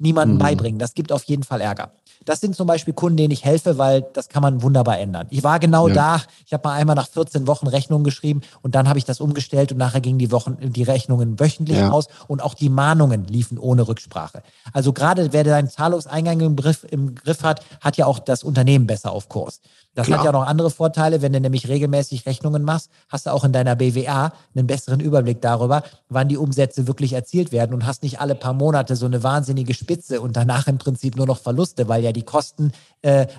Niemandem beibringen. Das gibt auf jeden Fall Ärger. Das sind zum Beispiel Kunden, denen ich helfe, weil das kann man wunderbar ändern. Ich war genau da, ich habe mal einmal nach 14 Wochen Rechnungen geschrieben und dann habe ich das umgestellt und nachher gingen die Rechnungen wöchentlich raus und auch die Mahnungen liefen ohne Rücksprache. Also gerade wer seinen Zahlungseingang im Griff hat, hat ja auch das Unternehmen besser auf Kurs. Das hat ja noch andere Vorteile, wenn du nämlich regelmäßig Rechnungen machst, hast du auch in deiner BWA einen besseren Überblick darüber, wann die Umsätze wirklich erzielt werden und hast nicht alle paar Monate so eine wahnsinnige Spitze und danach im Prinzip nur noch Verluste, weil ja die Kosten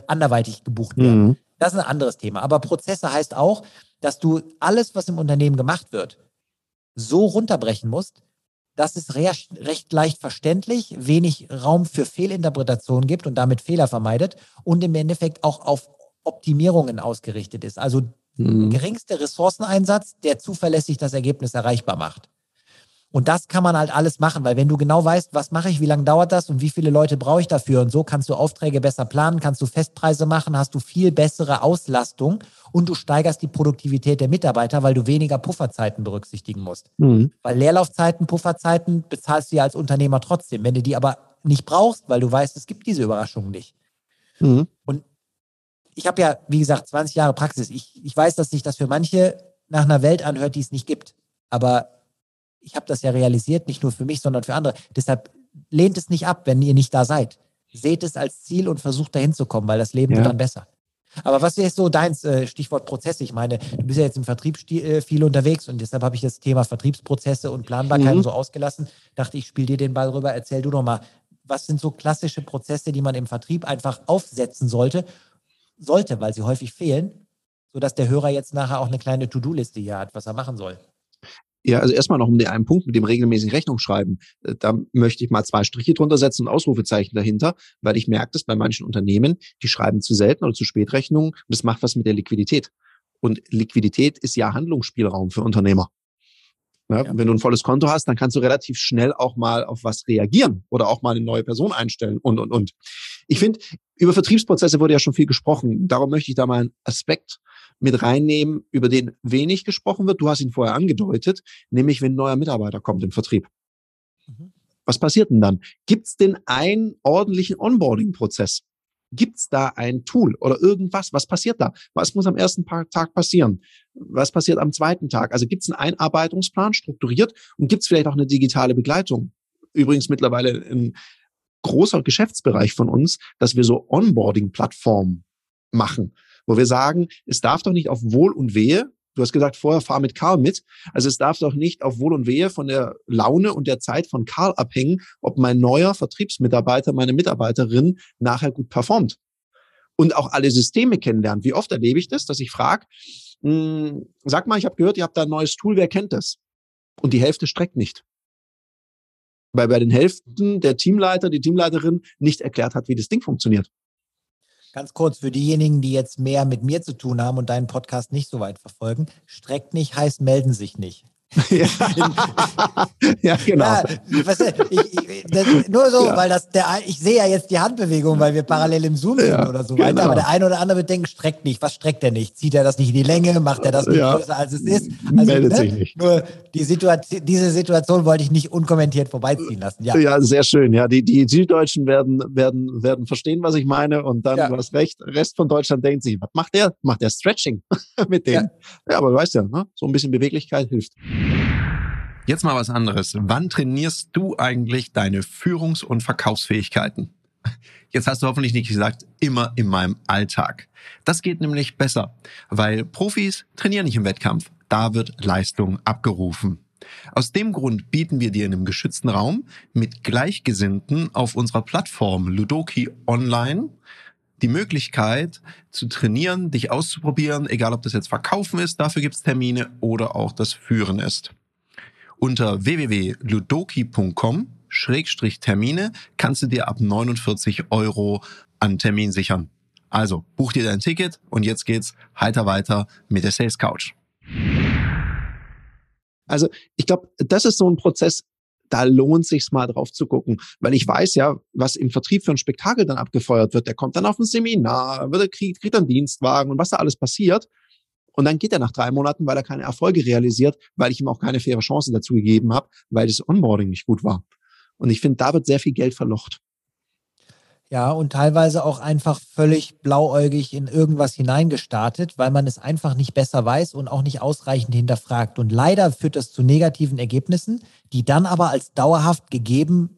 anderweitig gebucht werden. Das ist ein anderes Thema. Aber Prozesse heißt auch, dass du alles, was im Unternehmen gemacht wird, so runterbrechen musst, dass es recht leicht verständlich, wenig Raum für Fehlinterpretationen gibt und damit Fehler vermeidet und im Endeffekt auch auf Optimierungen ausgerichtet ist. Also geringster Ressourceneinsatz, der zuverlässig das Ergebnis erreichbar macht. Und das kann man halt alles machen, weil wenn du genau weißt, was mache ich, wie lange dauert das und wie viele Leute brauche ich dafür und so kannst du Aufträge besser planen, kannst du Festpreise machen, hast du viel bessere Auslastung und du steigerst die Produktivität der Mitarbeiter, weil du weniger Pufferzeiten berücksichtigen musst. Weil Leerlaufzeiten, Pufferzeiten bezahlst du ja als Unternehmer trotzdem, wenn du die aber nicht brauchst, weil du weißt, es gibt diese Überraschungen nicht. Und ich habe ja, wie gesagt, 20 Jahre Praxis. Ich weiß, dass sich das für manche nach einer Welt anhört, die es nicht gibt. Aber ich habe das ja realisiert, nicht nur für mich, sondern für andere. Deshalb lehnt es nicht ab, wenn ihr nicht da seid. Seht es als Ziel und versucht, dahin zu kommen, weil das Leben wird dann besser. Aber was ist so deins, Stichwort Prozess? Ich meine, du bist ja jetzt im Vertrieb viel unterwegs und deshalb habe ich das Thema Vertriebsprozesse und Planbarkeit so ausgelassen. Dachte, ich spiele dir den Ball rüber. Erzähl du doch mal, was sind so klassische Prozesse, die man im Vertrieb einfach aufsetzen sollte, weil sie häufig fehlen, sodass der Hörer jetzt nachher auch eine kleine To-Do-Liste hier hat, was er machen soll. Ja, also erstmal noch um den einen Punkt mit dem regelmäßigen Rechnung schreiben. Da möchte ich mal 2 Striche drunter setzen und Ausrufezeichen dahinter, weil ich merke, dass bei manchen Unternehmen, die schreiben zu selten oder zu spät Rechnungen und das macht was mit der Liquidität. Und Liquidität ist ja Handlungsspielraum für Unternehmer. Ja, ja. Wenn du ein volles Konto hast, dann kannst du relativ schnell auch mal auf was reagieren oder auch mal eine neue Person einstellen und. Ich finde, über Vertriebsprozesse wurde ja schon viel gesprochen. Darum möchte ich da mal einen Aspekt mit reinnehmen, über den wenig gesprochen wird. Du hast ihn vorher angedeutet, nämlich wenn ein neuer Mitarbeiter kommt im Vertrieb. Was passiert denn dann? Gibt es denn einen ordentlichen Onboarding-Prozess? Gibt es da ein Tool oder irgendwas? Was passiert da? Was muss am ersten Tag passieren? Was passiert am zweiten Tag? Also gibt es einen Einarbeitungsplan strukturiert und gibt es vielleicht auch eine digitale Begleitung? Übrigens mittlerweile ein großer Geschäftsbereich von uns, dass wir so Onboarding-Plattformen machen, wo wir sagen, es darf doch nicht auf Wohl und Wehe, du hast gesagt, vorher fahr mit Karl mit, also es darf doch nicht auf Wohl und Wehe von der Laune und der Zeit von Karl abhängen, ob mein neuer Vertriebsmitarbeiter, meine Mitarbeiterin nachher gut performt. Und auch alle Systeme kennenlernen. Wie oft erlebe ich das, dass ich frage, sag mal, ich habe gehört, ihr habt da ein neues Tool, wer kennt das? Und die Hälfte streckt nicht. Weil bei den Hälften der Teamleiter, die Teamleiterin nicht erklärt hat, wie das Ding funktioniert. Ganz kurz, für diejenigen, die jetzt mehr mit mir zu tun haben und deinen Podcast nicht so weit verfolgen, streckt nicht heißt, melden sich nicht. Ja, genau. Ja, weißt du, weil ich sehe ja jetzt die Handbewegung, weil wir parallel im Zoom sind oder so weiter. Genau. Aber der eine oder andere denkt, streckt nicht. Was streckt er nicht? Zieht er das nicht in die Länge? Macht er das nicht größer, als es ist? Also, meldet sich nicht. Nur diese Situation wollte ich nicht unkommentiert vorbeiziehen lassen. Ja, ja, sehr schön. Ja, die Süddeutschen werden verstehen, was ich meine. Und dann, du hast recht, der Rest von Deutschland denkt sich, was macht der? Macht der Stretching mit dem? Ja, aber du weißt ja, ne? So ein bisschen Beweglichkeit hilft. Jetzt mal was anderes. Wann trainierst du eigentlich deine Führungs- und Verkaufsfähigkeiten? Jetzt hast du hoffentlich nicht gesagt, immer in meinem Alltag. Das geht nämlich besser, weil Profis trainieren nicht im Wettkampf. Da wird Leistung abgerufen. Aus dem Grund bieten wir dir in einem geschützten Raum mit Gleichgesinnten auf unserer Plattform Ludoki Online die Möglichkeit zu trainieren, dich auszuprobieren, egal ob das jetzt Verkaufen ist, dafür gibt es Termine oder auch das Führen ist. Unter www.ludoki.com/Termine kannst du dir ab 49 € an Termin sichern. Also buch dir dein Ticket und jetzt geht's heiter weiter mit der Sales Couch. Also ich glaube, das ist so ein Prozess, da lohnt sich's mal drauf zu gucken, weil ich weiß ja, was im Vertrieb für ein Spektakel dann abgefeuert wird. Der kommt dann auf ein Seminar, kriegt dann Dienstwagen und was da alles passiert. Und dann geht er nach 3 Monaten, weil er keine Erfolge realisiert, weil ich ihm auch keine faire Chance dazu gegeben habe, weil das Onboarding nicht gut war. Und ich finde, da wird sehr viel Geld verlocht. Ja, und teilweise auch einfach völlig blauäugig in irgendwas hineingestartet, weil man es einfach nicht besser weiß und auch nicht ausreichend hinterfragt. Und leider führt das zu negativen Ergebnissen, die dann aber als dauerhaft gegeben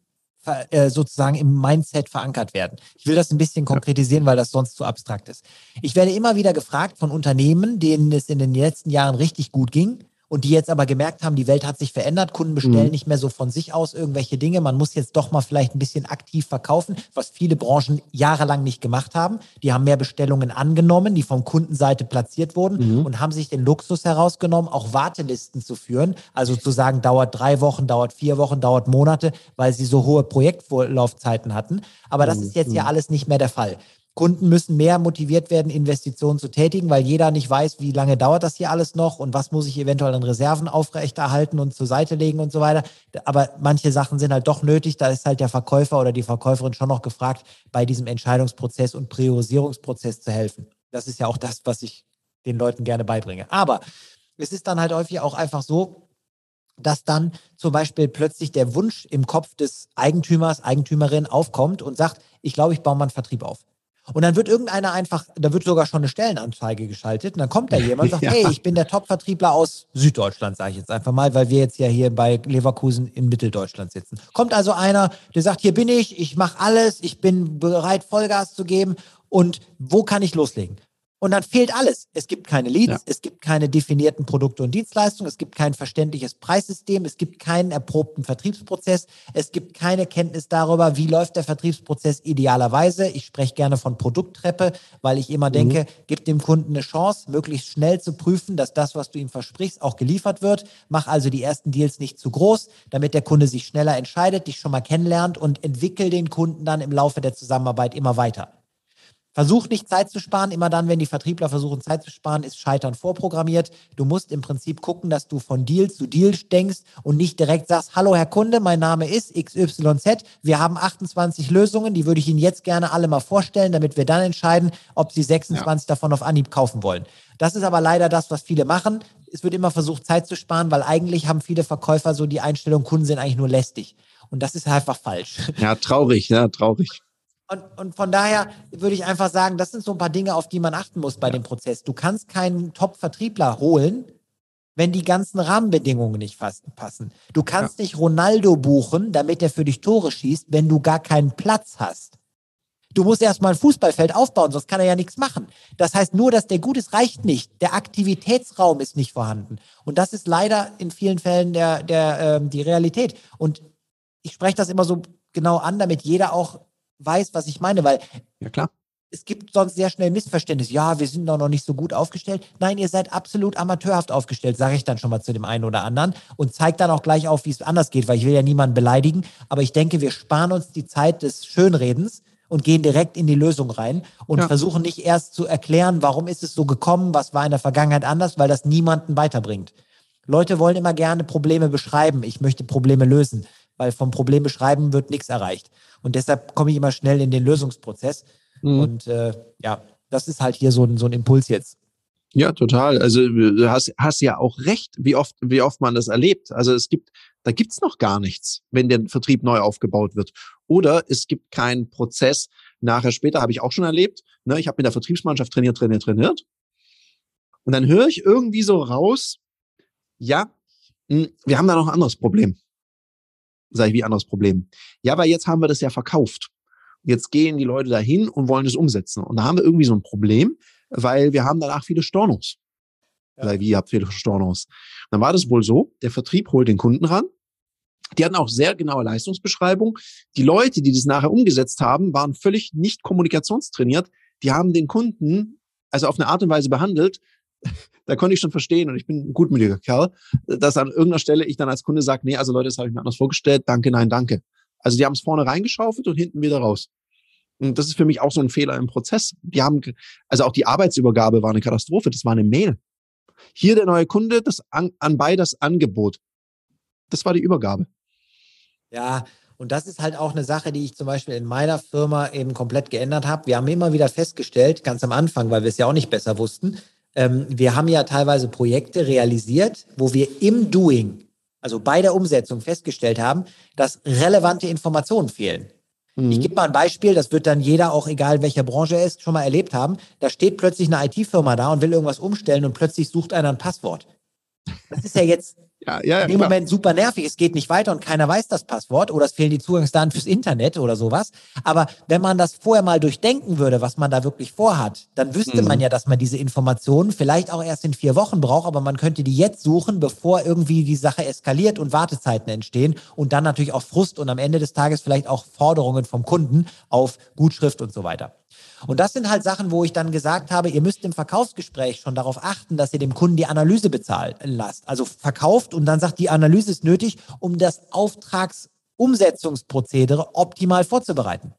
sozusagen im Mindset verankert werden. Ich will das ein bisschen konkretisieren, weil das sonst zu abstrakt ist. Ich werde immer wieder gefragt von Unternehmen, denen es in den letzten Jahren richtig gut ging und die jetzt aber gemerkt haben, die Welt hat sich verändert, Kunden bestellen nicht mehr so von sich aus irgendwelche Dinge, man muss jetzt doch mal vielleicht ein bisschen aktiv verkaufen, was viele Branchen jahrelang nicht gemacht haben. Die haben mehr Bestellungen angenommen, die von Kundenseite platziert wurden und haben sich den Luxus herausgenommen, auch Wartelisten zu führen, also zu sagen, dauert 3 Wochen, dauert 4 Wochen, dauert Monate, weil sie so hohe Projektvorlaufzeiten hatten. Aber das ist jetzt ja alles nicht mehr der Fall. Kunden müssen mehr motiviert werden, Investitionen zu tätigen, weil jeder nicht weiß, wie lange dauert das hier alles noch und was muss ich eventuell an Reserven aufrechterhalten und zur Seite legen und so weiter. Aber manche Sachen sind halt doch nötig. Da ist halt der Verkäufer oder die Verkäuferin schon noch gefragt, bei diesem Entscheidungsprozess und Priorisierungsprozess zu helfen. Das ist ja auch das, was ich den Leuten gerne beibringe. Aber es ist dann halt häufig auch einfach so, dass dann zum Beispiel plötzlich der Wunsch im Kopf des Eigentümers, Eigentümerin aufkommt und sagt, ich glaube, ich baue mal einen Vertrieb auf. Und dann wird irgendeiner einfach, da wird sogar schon eine Stellenanzeige geschaltet und dann kommt da jemand und sagt, hey, ich bin der Top-Vertriebler aus Süddeutschland, sage ich jetzt einfach mal, weil wir jetzt ja hier bei Leverkusen in Mitteldeutschland sitzen. Kommt also einer, der sagt, hier bin ich mache alles, ich bin bereit, Vollgas zu geben und wo kann ich loslegen? Und dann fehlt alles. Es gibt keine Leads, es gibt keine definierten Produkte und Dienstleistungen, es gibt kein verständliches Preissystem, es gibt keinen erprobten Vertriebsprozess, es gibt keine Kenntnis darüber, wie läuft der Vertriebsprozess idealerweise. Ich spreche gerne von Produkttreppe, weil ich immer denke, gib dem Kunden eine Chance, möglichst schnell zu prüfen, dass das, was du ihm versprichst, auch geliefert wird. Mach also die ersten Deals nicht zu groß, damit der Kunde sich schneller entscheidet, dich schon mal kennenlernt und entwickel den Kunden dann im Laufe der Zusammenarbeit immer weiter. Versuch nicht Zeit zu sparen. Immer dann, wenn die Vertriebler versuchen, Zeit zu sparen, ist Scheitern vorprogrammiert. Du musst im Prinzip gucken, dass du von Deal zu Deal denkst und nicht direkt sagst, hallo Herr Kunde, mein Name ist XYZ. Wir haben 28 Lösungen, die würde ich Ihnen jetzt gerne alle mal vorstellen, damit wir dann entscheiden, ob Sie 26 davon auf Anhieb kaufen wollen. Das ist aber leider das, was viele machen. Es wird immer versucht, Zeit zu sparen, weil eigentlich haben viele Verkäufer so die Einstellung, Kunden sind eigentlich nur lästig. Und das ist einfach falsch. Ja, traurig, ja, traurig. Und von daher würde ich einfach sagen, das sind so ein paar Dinge, auf die man achten muss bei dem Prozess. Du kannst keinen Top-Vertriebler holen, wenn die ganzen Rahmenbedingungen nicht passen. Du kannst nicht Ronaldo buchen, damit er für dich Tore schießt, wenn du gar keinen Platz hast. Du musst erstmal ein Fußballfeld aufbauen, sonst kann er ja nichts machen. Das heißt nur, dass der gut ist, reicht nicht. Der Aktivitätsraum ist nicht vorhanden. Und das ist leider in vielen Fällen die Realität. Und ich spreche das immer so genau an, damit jeder auch weiß, was ich meine, weil es gibt sonst sehr schnell Missverständnis. Ja, wir sind doch noch nicht so gut aufgestellt. Nein, ihr seid absolut amateurhaft aufgestellt, sage ich dann schon mal zu dem einen oder anderen und zeige dann auch gleich auf, wie es anders geht, weil ich will ja niemanden beleidigen, aber ich denke, wir sparen uns die Zeit des Schönredens und gehen direkt in die Lösung rein und versuchen nicht erst zu erklären, warum ist es so gekommen, was war in der Vergangenheit anders, weil das niemanden weiterbringt. Leute wollen immer gerne Probleme beschreiben. Ich möchte Probleme lösen, weil vom Problem beschreiben wird nichts erreicht. Und deshalb komme ich immer schnell in den Lösungsprozess. Mhm. Und ja, das ist halt hier so ein Impuls jetzt. Ja, total. Also du hast ja auch recht, wie oft man das erlebt. Also da gibt's noch gar nichts, wenn der Vertrieb neu aufgebaut wird. Oder es gibt keinen Prozess. Nachher später habe ich auch schon erlebt. Ne, ich habe mit der Vertriebsmannschaft trainiert. Und dann höre ich irgendwie so raus, ja, wir haben da noch ein anderes Problem. Sag ich, wie anderes Problem? Ja, weil jetzt haben wir das ja verkauft. Jetzt gehen die Leute dahin und wollen es umsetzen. Und da haben wir irgendwie so ein Problem, weil wir haben danach viele Stornos. Ja. Weil ihr habt viele Stornos. Dann war das wohl so, der Vertrieb holt den Kunden ran. Die hatten auch sehr genaue Leistungsbeschreibung. Die Leute, die das nachher umgesetzt haben, waren völlig nicht kommunikationstrainiert. Die haben den Kunden also auf eine Art und Weise behandelt, da konnte ich schon verstehen, und ich bin ein gutmütiger Kerl, dass an irgendeiner Stelle ich dann als Kunde sage, nee, also Leute, das habe ich mir anders vorgestellt, danke, nein, danke. Also die haben es vorne reingeschaufelt und hinten wieder raus. Und das ist für mich auch so ein Fehler im Prozess. Also auch die Arbeitsübergabe war eine Katastrophe, das war eine Mail. Hier der neue Kunde, das Angebot. Das war die Übergabe. Ja, und das ist halt auch eine Sache, die ich zum Beispiel in meiner Firma eben komplett geändert habe. Wir haben immer wieder festgestellt, ganz am Anfang, weil wir es ja auch nicht besser wussten, wir haben ja teilweise Projekte realisiert, wo wir im Doing, also bei der Umsetzung festgestellt haben, dass relevante Informationen fehlen. Mhm. Ich gebe mal ein Beispiel, das wird dann jeder, auch egal in welcher Branche er ist, schon mal erlebt haben. Da steht plötzlich eine IT-Firma da und will irgendwas umstellen und plötzlich sucht einer ein Passwort. Das ist ja jetzt in dem Moment super nervig, es geht nicht weiter und keiner weiß das Passwort oder es fehlen die Zugangsdaten fürs Internet oder sowas. Aber wenn man das vorher mal durchdenken würde, was man da wirklich vorhat, dann wüsste man ja, dass man diese Informationen vielleicht auch erst in 4 Wochen braucht, aber man könnte die jetzt suchen, bevor irgendwie die Sache eskaliert und Wartezeiten entstehen und dann natürlich auch Frust und am Ende des Tages vielleicht auch Forderungen vom Kunden auf Gutschrift und so weiter. Und das sind halt Sachen, wo ich dann gesagt habe, ihr müsst im Verkaufsgespräch schon darauf achten, dass ihr dem Kunden die Analyse bezahlen lasst. Also verkauft und dann sagt, die Analyse ist nötig, um das Auftragsumsetzungsprozedere optimal vorzubereiten.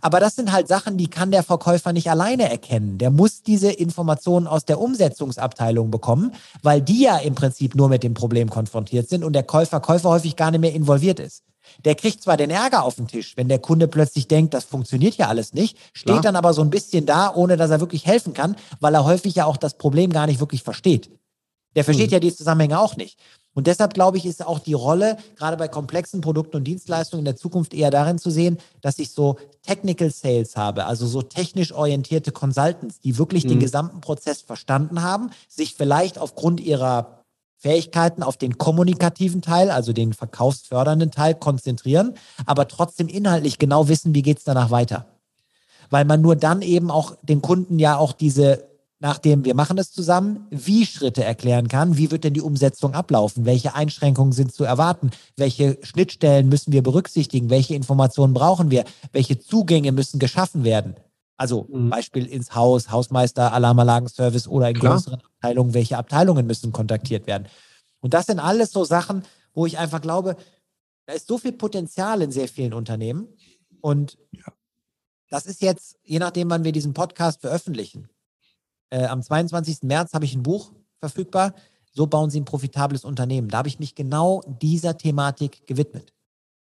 Aber das sind halt Sachen, die kann der Verkäufer nicht alleine erkennen. Der muss diese Informationen aus der Umsetzungsabteilung bekommen, weil die ja im Prinzip nur mit dem Problem konfrontiert sind und der Verkäufer häufig gar nicht mehr involviert ist. Der kriegt zwar den Ärger auf den Tisch, wenn der Kunde plötzlich denkt, das funktioniert ja alles nicht, steht dann aber so ein bisschen da, ohne dass er wirklich helfen kann, weil er häufig ja auch das Problem gar nicht wirklich versteht. Der versteht ja die Zusammenhänge auch nicht. Und deshalb, glaube ich, ist auch die Rolle, gerade bei komplexen Produkten und Dienstleistungen in der Zukunft eher darin zu sehen, dass ich so Technical Sales habe, also so technisch orientierte Consultants, die wirklich den gesamten Prozess verstanden haben, sich vielleicht aufgrund ihrer Fähigkeiten auf den kommunikativen Teil, also den verkaufsfördernden Teil, konzentrieren, aber trotzdem inhaltlich genau wissen, wie geht es danach weiter. Weil man nur dann eben auch den Kunden ja auch diese, nachdem wir machen das zusammen, wie Schritte erklären kann, wie wird denn die Umsetzung ablaufen, welche Einschränkungen sind zu erwarten, welche Schnittstellen müssen wir berücksichtigen, welche Informationen brauchen wir, welche Zugänge müssen geschaffen werden. Also Beispiel ins Haus, Hausmeister, Alarmanlagenservice oder in größeren Abteilungen, welche Abteilungen müssen kontaktiert werden. Und das sind alles so Sachen, wo ich einfach glaube, da ist so viel Potenzial in sehr vielen Unternehmen. Und das ist jetzt, je nachdem, wann wir diesen Podcast veröffentlichen. Am 22. März habe ich ein Buch verfügbar, So bauen Sie ein profitables Unternehmen. Da habe ich mich genau dieser Thematik gewidmet.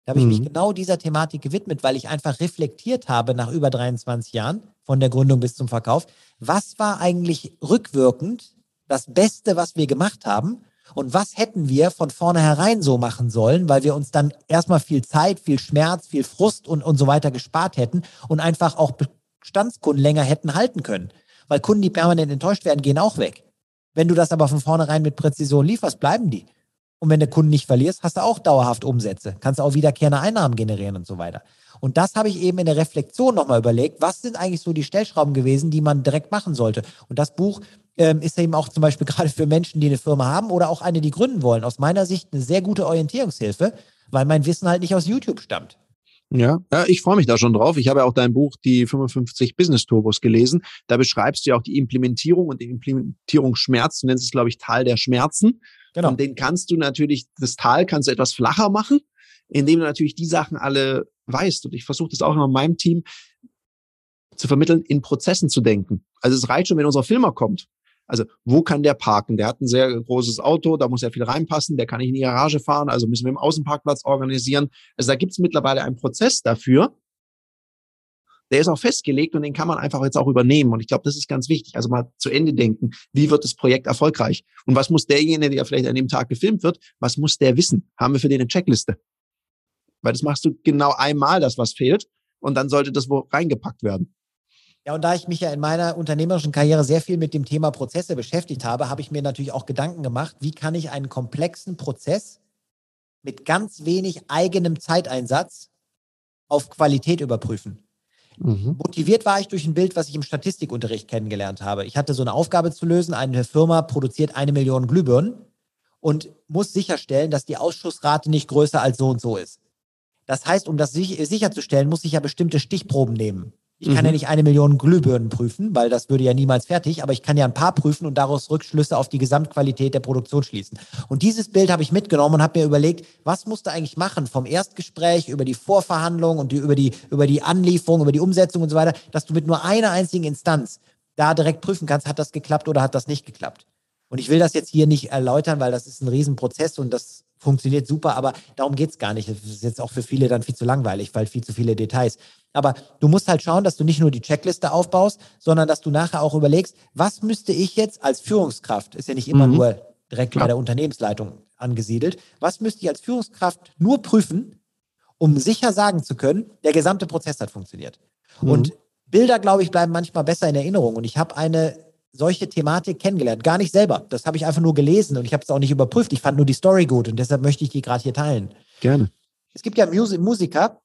Weil ich einfach reflektiert habe nach über 23 Jahren von der Gründung bis zum Verkauf. Was war eigentlich rückwirkend das Beste, was wir gemacht haben? Und was hätten wir von vornherein so machen sollen, weil wir uns dann erstmal viel Zeit, viel Schmerz, viel Frust und so weiter gespart hätten und einfach auch Bestandskunden länger hätten halten können. Weil Kunden, die permanent enttäuscht werden, gehen auch weg. Wenn du das aber von vornherein mit Präzision lieferst, bleiben die. Und wenn du Kunden nicht verlierst, hast du auch dauerhaft Umsätze, kannst auch wiederkehrende Einnahmen generieren und so weiter. Und das habe ich eben in der Reflexion nochmal überlegt, was sind eigentlich so die Stellschrauben gewesen, die man direkt machen sollte. Und das Buch ist eben auch zum Beispiel gerade für Menschen, die eine Firma haben oder auch eine, die gründen wollen, aus meiner Sicht eine sehr gute Orientierungshilfe, weil mein Wissen halt nicht aus YouTube stammt. Ja, ich freue mich da schon drauf. Ich habe ja auch dein Buch, die 55 Business Turbos, gelesen. Da beschreibst du ja auch die Implementierung und den Implementierungsschmerz. Du nennst es, glaube ich, Tal der Schmerzen. Genau. Und den kannst du natürlich, das Tal kannst du etwas flacher machen, indem du natürlich die Sachen alle weißt. Und ich versuche das auch in meinem Team zu vermitteln, in Prozessen zu denken. Also es reicht schon, wenn unser Filmer kommt. Also wo kann der parken? Der hat ein sehr großes Auto, da muss ja viel reinpassen, der kann nicht in die Garage fahren, also müssen wir im Außenparkplatz organisieren. Also da gibt es mittlerweile einen Prozess dafür, der ist auch festgelegt und den kann man einfach jetzt auch übernehmen. Und ich glaube, das ist ganz wichtig. Also mal zu Ende denken, wie wird das Projekt erfolgreich? Und was muss derjenige, der vielleicht an dem Tag gefilmt wird, was muss der wissen? Haben wir für den eine Checkliste? Weil das machst du genau einmal, das was fehlt, und dann sollte das wo reingepackt werden. Ja, und da ich mich ja in meiner unternehmerischen Karriere sehr viel mit dem Thema Prozesse beschäftigt habe, habe ich mir natürlich auch Gedanken gemacht, wie kann ich einen komplexen Prozess mit ganz wenig eigenem Zeiteinsatz auf Qualität überprüfen. Mhm. Motiviert war ich durch ein Bild, was ich im Statistikunterricht kennengelernt habe. Ich hatte so eine Aufgabe zu lösen, eine Firma produziert 1 Million Glühbirnen und muss sicherstellen, dass die Ausschussrate nicht größer als so und so ist. Das heißt, um das sicherzustellen, muss ich ja bestimmte Stichproben nehmen. Ich kann ja nicht 1 Million Glühbirnen prüfen, weil das würde ja niemals fertig, aber ich kann ja ein paar prüfen und daraus Rückschlüsse auf die Gesamtqualität der Produktion schließen. Und dieses Bild habe ich mitgenommen und habe mir überlegt, was musst du eigentlich machen vom Erstgespräch über die Vorverhandlung und über die Anlieferung, über die Umsetzung und so weiter, dass du mit nur einer einzigen Instanz da direkt prüfen kannst, hat das geklappt oder hat das nicht geklappt. Und ich will das jetzt hier nicht erläutern, weil das ist ein Riesenprozess und das funktioniert super, aber darum geht es gar nicht. Das ist jetzt auch für viele dann viel zu langweilig, weil viel zu viele Details. Aber du musst halt schauen, dass du nicht nur die Checkliste aufbaust, sondern dass du nachher auch überlegst, was müsste ich jetzt als Führungskraft, ist ja nicht immer nur direkt bei der Unternehmensleitung angesiedelt, was müsste ich als Führungskraft nur prüfen, um sicher sagen zu können, der gesamte Prozess hat funktioniert. Und Bilder, glaube ich, bleiben manchmal besser in Erinnerung. Und ich habe eine solche Thematik kennengelernt, gar nicht selber. Das habe ich einfach nur gelesen und ich habe es auch nicht überprüft. Ich fand nur die Story gut und deshalb möchte ich die gerade hier teilen. Gerne. Es gibt ja Musiker,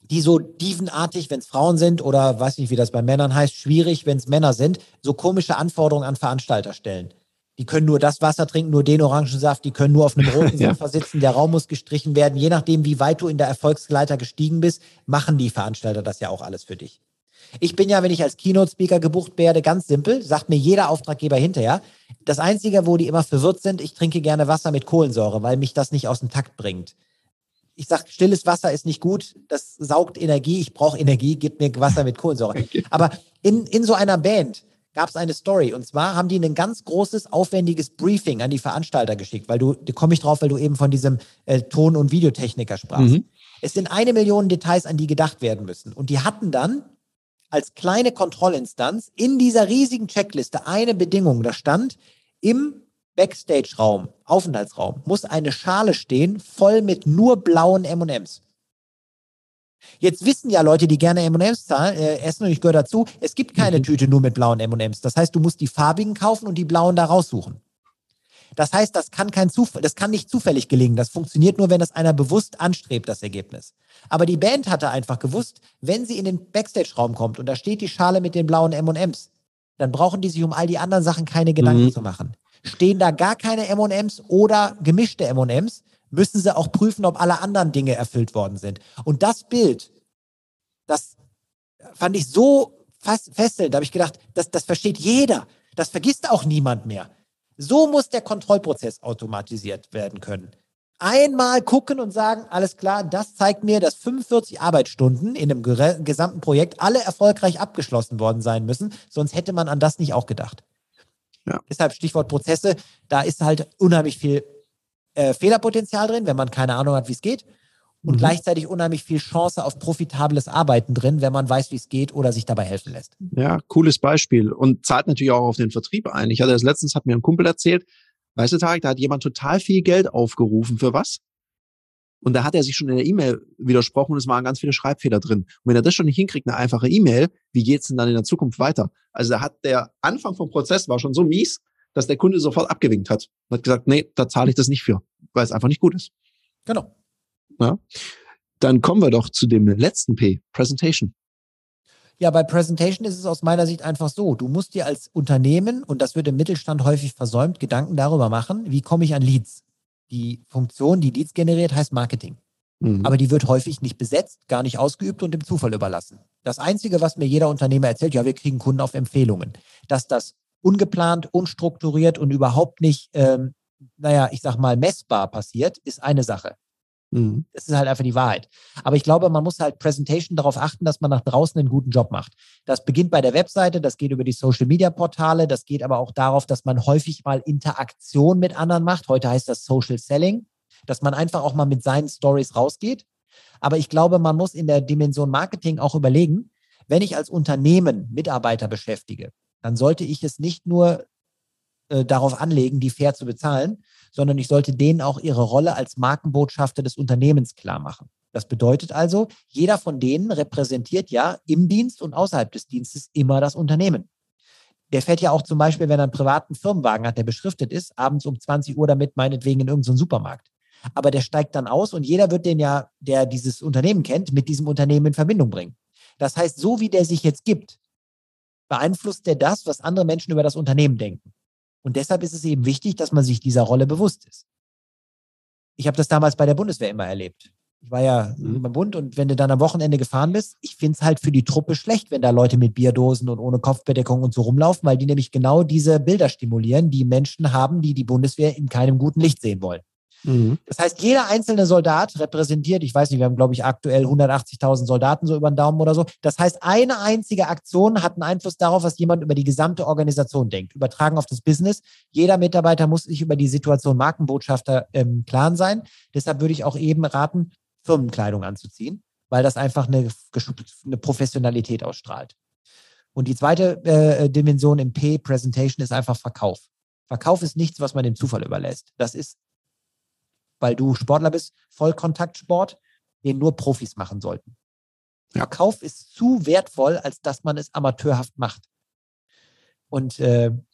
die so dievenartig, wenn es Frauen sind oder weiß nicht, wie das bei Männern heißt, schwierig, wenn es Männer sind, so komische Anforderungen an Veranstalter stellen. Die können nur das Wasser trinken, nur den Orangensaft, die können nur auf einem roten Sofa sitzen, der Raum muss gestrichen werden. Je nachdem, wie weit du in der Erfolgsleiter gestiegen bist, machen die Veranstalter das ja auch alles für dich. Ich bin ja, wenn ich als Keynote-Speaker gebucht werde, ganz simpel, sagt mir jeder Auftraggeber hinterher, das Einzige, wo die immer verwirrt sind, ich trinke gerne Wasser mit Kohlensäure, weil mich das nicht aus dem Takt bringt. Ich sage, stilles Wasser ist nicht gut, das saugt Energie, ich brauche Energie, gib mir Wasser mit Kohlensäure. Okay. Aber in so einer Band gab es eine Story und zwar haben die ein ganz großes, aufwendiges Briefing an die Veranstalter geschickt, da komme ich drauf, weil du eben von diesem Ton- und Videotechniker sprachst. Mhm. Es sind 1 Million Details, an die gedacht werden müssen und die hatten dann als kleine Kontrollinstanz in dieser riesigen Checkliste eine Bedingung. Da stand, im Backstage-Raum, Aufenthaltsraum, muss eine Schale stehen, voll mit nur blauen M&Ms. Jetzt wissen ja Leute, die gerne M&Ms essen, und ich gehöre dazu, es gibt keine Tüte nur mit blauen M&Ms. Das heißt, du musst die farbigen kaufen und die blauen da raussuchen. Das heißt, das kann nicht zufällig gelingen. Das funktioniert nur, wenn das einer bewusst anstrebt, das Ergebnis. Aber die Band hatte einfach gewusst, wenn sie in den Backstage-Raum kommt und da steht die Schale mit den blauen M&Ms, dann brauchen die sich um all die anderen Sachen keine Gedanken zu machen. Stehen da gar keine M&Ms oder gemischte M&Ms, müssen sie auch prüfen, ob alle anderen Dinge erfüllt worden sind. Und das Bild, das fand ich so fesselnd. Da habe ich gedacht, das versteht jeder. Das vergisst auch niemand mehr. So muss der Kontrollprozess automatisiert werden können. Einmal gucken und sagen, alles klar, das zeigt mir, dass 45 Arbeitsstunden in dem gesamten Projekt alle erfolgreich abgeschlossen worden sein müssen, sonst hätte man an das nicht auch gedacht. Ja. Deshalb Stichwort Prozesse, da ist halt unheimlich viel Fehlerpotenzial drin, wenn man keine Ahnung hat, wie es geht und gleichzeitig unheimlich viel Chance auf profitables Arbeiten drin, wenn man weiß, wie es geht oder sich dabei helfen lässt. Ja, cooles Beispiel und zahlt natürlich auch auf den Vertrieb ein. Ich hatte das letztens, hat mir ein Kumpel erzählt, weißt du, Tarek, da hat jemand total viel Geld aufgerufen für was und da hat er sich schon in der E-Mail widersprochen und es waren ganz viele Schreibfehler drin. Und wenn er das schon nicht hinkriegt, eine einfache E-Mail, wie geht's denn dann in der Zukunft weiter? Also da hat der Anfang vom Prozess war schon so mies, dass der Kunde sofort abgewinkt hat und hat gesagt, nee, da zahle ich das nicht für, weil es einfach nicht gut ist. Genau. Ja. Dann kommen wir doch zu dem letzten P, Presentation. Ja, bei Presentation ist es aus meiner Sicht einfach so, du musst dir als Unternehmen, und das wird im Mittelstand häufig versäumt, Gedanken darüber machen, wie komme ich an Leads? Die Funktion, die Leads generiert, heißt Marketing. Aber die wird häufig nicht besetzt, gar nicht ausgeübt und dem Zufall überlassen. Das Einzige, was mir jeder Unternehmer erzählt, ja, wir kriegen Kunden auf Empfehlungen. Dass das ungeplant, unstrukturiert und überhaupt nicht, messbar passiert, ist eine Sache. Das ist halt einfach die Wahrheit. Aber ich glaube, man muss halt Presentation darauf achten, dass man nach draußen einen guten Job macht. Das beginnt bei der Webseite, das geht über die Social-Media-Portale, das geht aber auch darauf, dass man häufig mal Interaktion mit anderen macht. Heute heißt das Social Selling, dass man einfach auch mal mit seinen Stories rausgeht. Aber ich glaube, man muss in der Dimension Marketing auch überlegen, wenn ich als Unternehmen Mitarbeiter beschäftige, dann sollte ich es nicht nur darauf anlegen, die fair zu bezahlen, sondern ich sollte denen auch ihre Rolle als Markenbotschafter des Unternehmens klar machen. Das bedeutet also, jeder von denen repräsentiert ja im Dienst und außerhalb des Dienstes immer das Unternehmen. Der fährt ja auch zum Beispiel, wenn er einen privaten Firmenwagen hat, der beschriftet ist, abends um 20 Uhr damit meinetwegen in irgendeinen Supermarkt. Aber der steigt dann aus und jeder wird den ja, der dieses Unternehmen kennt, mit diesem Unternehmen in Verbindung bringen. Das heißt, so wie der sich jetzt gibt, beeinflusst der das, was andere Menschen über das Unternehmen denken. Und deshalb ist es eben wichtig, dass man sich dieser Rolle bewusst ist. Ich habe das damals bei der Bundeswehr immer erlebt. Ich war ja beim Bund und wenn du dann am Wochenende gefahren bist, ich finde es halt für die Truppe schlecht, wenn da Leute mit Bierdosen und ohne Kopfbedeckung und so rumlaufen, weil die nämlich genau diese Bilder stimulieren, die Menschen haben, die die Bundeswehr in keinem guten Licht sehen wollen. Mhm. Das heißt, jeder einzelne Soldat repräsentiert, ich weiß nicht, wir haben, glaube ich, aktuell 180.000 Soldaten so über den Daumen oder so. Das heißt, eine einzige Aktion hat einen Einfluss darauf, was jemand über die gesamte Organisation denkt. Übertragen auf das Business. Jeder Mitarbeiter muss sich über die Situation Markenbotschafter im Klaren sein. Deshalb würde ich auch eben raten, Firmenkleidung anzuziehen, weil das einfach eine Professionalität ausstrahlt. Und die zweite Dimension im P, Presentation, ist einfach Verkauf. Verkauf ist nichts, was man dem Zufall überlässt. Das ist, weil du Sportler bist, Vollkontaktsport, den nur Profis machen sollten. Ja. Verkauf ist zu wertvoll, als dass man es amateurhaft macht. Und da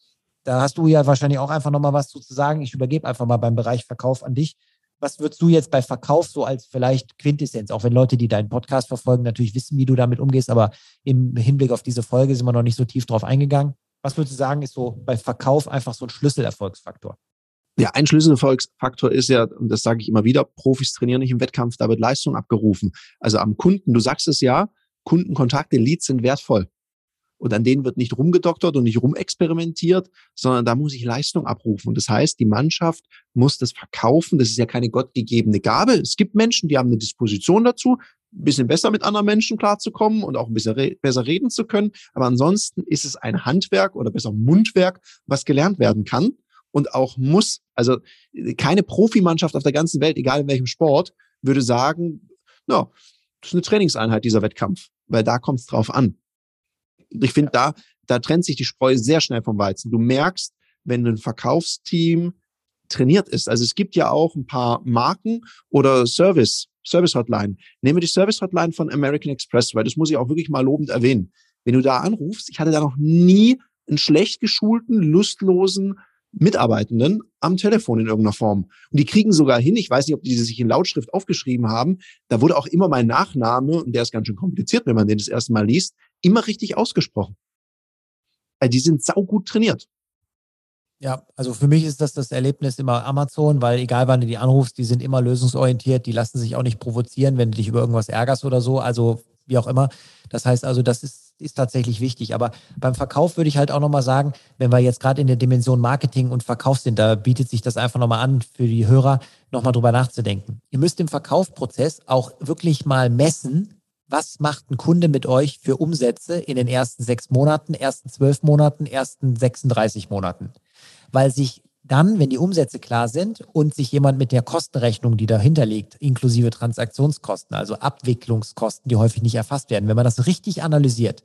hast du ja wahrscheinlich auch einfach nochmal was zu sagen. Ich übergebe einfach mal beim Bereich Verkauf an dich. Was würdest du jetzt bei Verkauf so als vielleicht Quintessenz, auch wenn Leute, die deinen Podcast verfolgen, natürlich wissen, wie du damit umgehst, aber im Hinblick auf diese Folge sind wir noch nicht so tief drauf eingegangen. Was würdest du sagen, ist so bei Verkauf einfach so ein Schlüsselerfolgsfaktor? Ja, ein Schlüsselerfolgsfaktor ist ja, und das sage ich immer wieder, Profis trainieren nicht im Wettkampf, da wird Leistung abgerufen. Also am Kunden, du sagst es ja, Kundenkontakte, Leads sind wertvoll. Und an denen wird nicht rumgedoktert und nicht rumexperimentiert, sondern da muss ich Leistung abrufen. Und das heißt, die Mannschaft muss das verkaufen. Das ist ja keine gottgegebene Gabe. Es gibt Menschen, die haben eine Disposition dazu, ein bisschen besser mit anderen Menschen klarzukommen und auch ein bisschen besser reden zu können. Aber ansonsten ist es ein Handwerk oder besser Mundwerk, was gelernt werden kann. Und auch muss, also keine Profimannschaft auf der ganzen Welt, egal in welchem Sport, würde sagen, no, das ist eine Trainingseinheit, dieser Wettkampf, weil da kommt es drauf an. Ich finde, da trennt sich die Spreu sehr schnell vom Weizen. Du merkst, wenn ein Verkaufsteam trainiert ist. Also es gibt ja auch ein paar Marken oder Service-Hotline. Nehme die Service-Hotline von American Express, weil das muss ich auch wirklich mal lobend erwähnen. Wenn du da anrufst, ich hatte da noch nie einen schlecht geschulten, lustlosen Mitarbeitenden am Telefon in irgendeiner Form. Und die kriegen sogar hin, ich weiß nicht, ob die sich in Lautschrift aufgeschrieben haben, da wurde auch immer mein Nachname, und der ist ganz schön kompliziert, wenn man den das erste Mal liest, immer richtig ausgesprochen. Also die sind saugut trainiert. Ja, also für mich ist das Erlebnis immer Amazon, weil egal wann du die anrufst, die sind immer lösungsorientiert, die lassen sich auch nicht provozieren, wenn du dich über irgendwas ärgerst oder so, also wie auch immer. Das heißt also, das ist tatsächlich wichtig. Aber beim Verkauf würde ich halt auch nochmal sagen, wenn wir jetzt gerade in der Dimension Marketing und Verkauf sind, da bietet sich das einfach nochmal an, für die Hörer nochmal drüber nachzudenken. Ihr müsst im Verkaufsprozess auch wirklich mal messen, was macht ein Kunde mit euch für Umsätze in den ersten 6 Monaten, ersten 12 Monaten, ersten 36 Monaten. Weil sich dann, wenn die Umsätze klar sind und sich jemand mit der Kostenrechnung, die dahinter liegt, inklusive Transaktionskosten, also Abwicklungskosten, die häufig nicht erfasst werden, wenn man das richtig analysiert,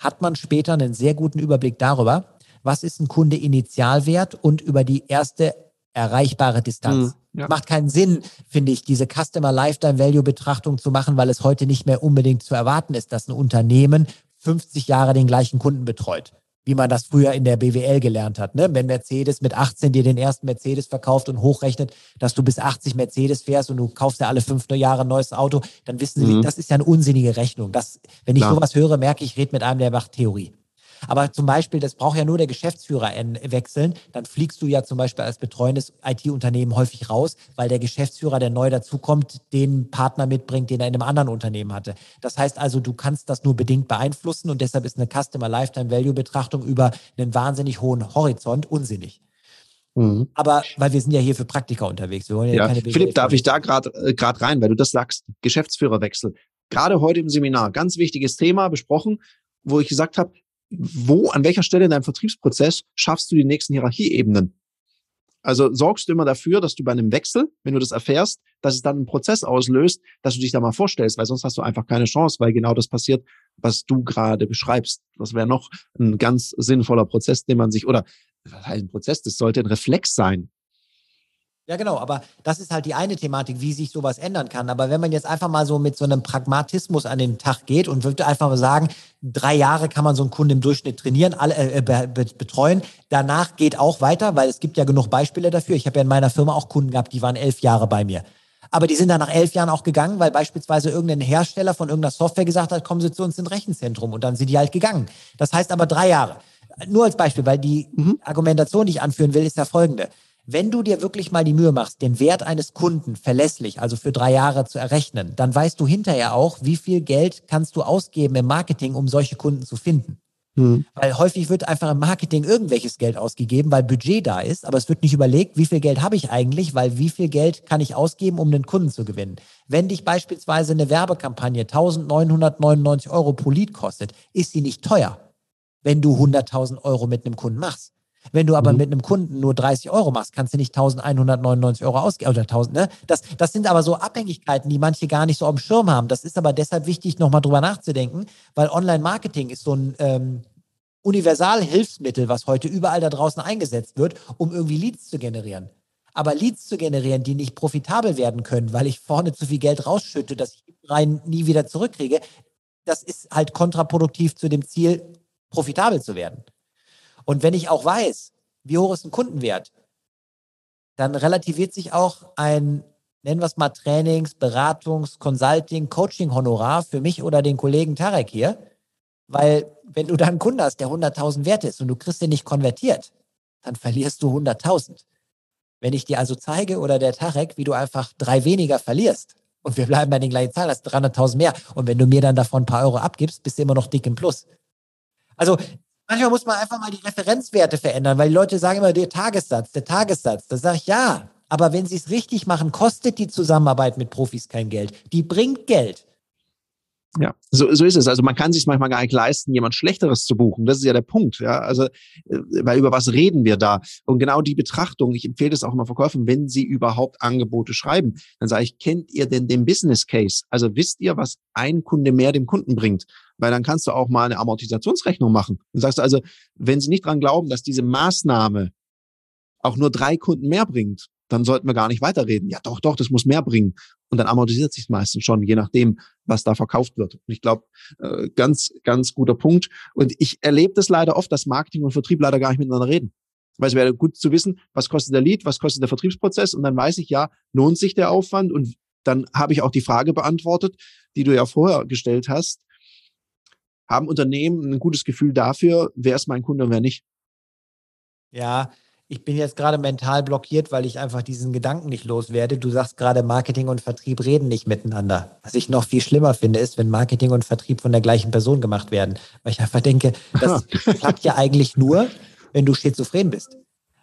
hat man später einen sehr guten Überblick darüber, was ist ein Kunde Initialwert und über die erste erreichbare Distanz. Ja. Macht keinen Sinn, finde ich, diese Customer Lifetime Value Betrachtung zu machen, weil es heute nicht mehr unbedingt zu erwarten ist, dass ein Unternehmen 50 Jahre den gleichen Kunden betreut, wie man das früher in der BWL gelernt hat. Ne? Wenn Mercedes mit 18 dir den ersten Mercedes verkauft und hochrechnet, dass du bis 80 Mercedes fährst und du kaufst ja alle 5 Jahre ein neues Auto, dann wissen sie, das ist ja eine unsinnige Rechnung. Das, wenn ich sowas höre, merke ich, rede mit einem, der macht Theorie. Aber zum Beispiel, das braucht ja nur der Geschäftsführer wechseln, dann fliegst du ja zum Beispiel als betreuendes IT-Unternehmen häufig raus, weil der Geschäftsführer, der neu dazukommt, den Partner mitbringt, den er in einem anderen Unternehmen hatte. Das heißt also, du kannst das nur bedingt beeinflussen und deshalb ist eine Customer Lifetime Value Betrachtung über einen wahnsinnig hohen Horizont unsinnig. Mhm. Aber, weil wir sind ja hier für Praktiker unterwegs. Wir wollen ja keine BWL. Philipp, darf ich da gerade rein, weil du das sagst, Geschäftsführerwechsel. Gerade heute im Seminar, ganz wichtiges Thema besprochen, wo ich gesagt habe, an welcher Stelle in deinem Vertriebsprozess schaffst du die nächsten Hierarchieebenen? Also sorgst du immer dafür, dass du bei einem Wechsel, wenn du das erfährst, dass es dann einen Prozess auslöst, dass du dich da mal vorstellst, weil sonst hast du einfach keine Chance, weil genau das passiert, was du gerade beschreibst. Das wäre noch ein ganz sinnvoller Prozess, den man sich, oder ein Prozess, das sollte ein Reflex sein. Ja, genau, aber das ist halt die eine Thematik, wie sich sowas ändern kann. Aber wenn man jetzt einfach mal so mit so einem Pragmatismus an den Tag geht und würde einfach mal sagen, 3 Jahre kann man so einen Kunden im Durchschnitt trainieren, betreuen. Danach geht auch weiter, weil es gibt ja genug Beispiele dafür. Ich habe ja in meiner Firma auch Kunden gehabt, die waren 11 Jahre bei mir. Aber die sind dann nach 11 Jahren auch gegangen, weil beispielsweise irgendein Hersteller von irgendeiner Software gesagt hat, kommen Sie zu uns ins Rechenzentrum. Und dann sind die halt gegangen. Das heißt aber 3 Jahre. Nur als Beispiel, weil die Argumentation, die ich anführen will, ist ja folgende. Wenn du dir wirklich mal die Mühe machst, den Wert eines Kunden verlässlich, also für 3 Jahre zu errechnen, dann weißt du hinterher auch, wie viel Geld kannst du ausgeben im Marketing, um solche Kunden zu finden. Weil häufig wird einfach im Marketing irgendwelches Geld ausgegeben, weil Budget da ist, aber es wird nicht überlegt, wie viel Geld habe ich eigentlich, weil wie viel Geld kann ich ausgeben, um einen Kunden zu gewinnen. Wenn dich beispielsweise eine Werbekampagne 1.999 € pro Lead kostet, ist sie nicht teuer, wenn du 100.000 € mit einem Kunden machst. Wenn du aber mit einem Kunden nur 30 € machst, kannst du nicht 1.199 € ausgeben oder 1.000, ne? Das sind aber so Abhängigkeiten, die manche gar nicht so auf dem Schirm haben. Das ist aber deshalb wichtig, nochmal drüber nachzudenken, weil Online-Marketing ist so ein Universal-Hilfsmittel, was heute überall da draußen eingesetzt wird, um irgendwie Leads zu generieren. Aber Leads zu generieren, die nicht profitabel werden können, weil ich vorne zu viel Geld rausschütte, dass ich rein nie wieder zurückkriege, das ist halt kontraproduktiv zu dem Ziel, profitabel zu werden. Und wenn ich auch weiß, wie hoch ist ein Kundenwert, dann relativiert sich auch ein, nennen wir es mal, Trainings-, Beratungs-, Consulting-, Coaching-Honorar für mich oder den Kollegen Tarek hier. Weil wenn du da einen Kunden hast, der 100.000 wert ist und du kriegst den nicht konvertiert, dann verlierst du 100.000. Wenn ich dir also zeige oder der Tarek, wie du einfach 3 weniger verlierst und wir bleiben bei den gleichen Zahlen, hast 300.000 mehr. Und wenn du mir dann davon ein paar Euro abgibst, bist du immer noch dick im Plus. Also manchmal muss man einfach mal die Referenzwerte verändern, weil die Leute sagen immer, der Tagessatz. Da sage ich, ja, aber wenn sie es richtig machen, kostet die Zusammenarbeit mit Profis kein Geld. Die bringt Geld. Ja, so ist es. Also man kann es sich manchmal gar nicht leisten, jemand Schlechteres zu buchen. Das ist ja der Punkt. Ja? Also, weil über was reden wir da? Und genau die Betrachtung, ich empfehle das auch immer Verkäufern, wenn sie überhaupt Angebote schreiben, dann sage ich, kennt ihr denn den Business Case? Also wisst ihr, was ein Kunde mehr dem Kunden bringt? Weil dann kannst du auch mal eine Amortisationsrechnung machen. Dann sagst du also, wenn sie nicht dran glauben, dass diese Maßnahme auch nur 3 Kunden mehr bringt, dann sollten wir gar nicht weiterreden. Ja, doch, das muss mehr bringen. Und dann amortisiert sich meistens schon, je nachdem, was da verkauft wird. Und ich glaube, ganz, ganz guter Punkt. Und ich erlebe das leider oft, dass Marketing und Vertrieb leider gar nicht miteinander reden. Weil es wäre gut zu wissen, was kostet der Lead, was kostet der Vertriebsprozess? Und dann weiß ich ja, lohnt sich der Aufwand? Und dann habe ich auch die Frage beantwortet, die du ja vorher gestellt hast. Haben Unternehmen ein gutes Gefühl dafür, wer ist mein Kunde und wer nicht? Ja, ich bin jetzt gerade mental blockiert, weil ich einfach diesen Gedanken nicht loswerde. Du sagst gerade, Marketing und Vertrieb reden nicht miteinander. Was ich noch viel schlimmer finde, ist, wenn Marketing und Vertrieb von der gleichen Person gemacht werden. Weil ich einfach denke, das klappt ja eigentlich nur, wenn du schizophren bist.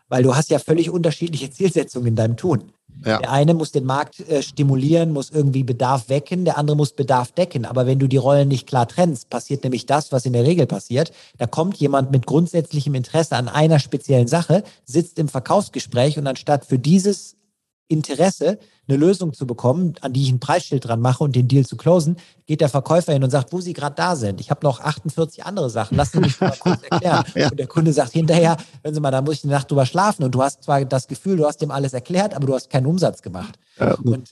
Weil du hast ja völlig unterschiedliche Zielsetzungen in deinem Tun. Ja. Der eine muss den Markt stimulieren, muss irgendwie Bedarf wecken, der andere muss Bedarf decken. Aber wenn du die Rollen nicht klar trennst, passiert nämlich das, was in der Regel passiert. Da kommt jemand mit grundsätzlichem Interesse an einer speziellen Sache, sitzt im Verkaufsgespräch und anstatt für dieses Interesse eine Lösung zu bekommen, an die ich ein Preisschild dran mache und den Deal zu closen, geht der Verkäufer hin und sagt, wo Sie gerade da sind. Ich habe noch 48 andere Sachen. Lassen Sie mich mal kurz erklären. Ja. Und der Kunde sagt hinterher, hören Sie mal, da muss ich eine Nacht drüber schlafen. Und du hast zwar das Gefühl, du hast dem alles erklärt, aber du hast keinen Umsatz gemacht. Ja. Und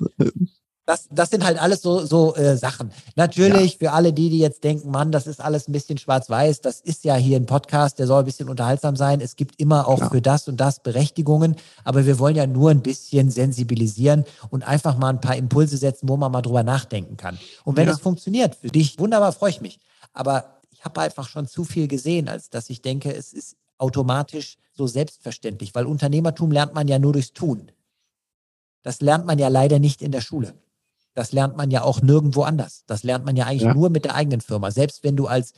das sind halt alles so Sachen. Natürlich für alle die jetzt denken, Mann, das ist alles ein bisschen schwarz-weiß. Das ist ja hier ein Podcast, der soll ein bisschen unterhaltsam sein. Es gibt immer auch für das und das Berechtigungen. Aber wir wollen ja nur ein bisschen sensibilisieren und einfach mal ein paar Impulse setzen, wo man mal drüber nachdenken kann. Und wenn es funktioniert für dich, wunderbar, freue ich mich. Aber ich habe einfach schon zu viel gesehen, als dass ich denke, es ist automatisch so selbstverständlich. Weil Unternehmertum lernt man ja nur durchs Tun. Das lernt man ja leider nicht in der Schule. Das lernt man ja auch nirgendwo anders. Das lernt man ja eigentlich nur mit der eigenen Firma. Selbst wenn du als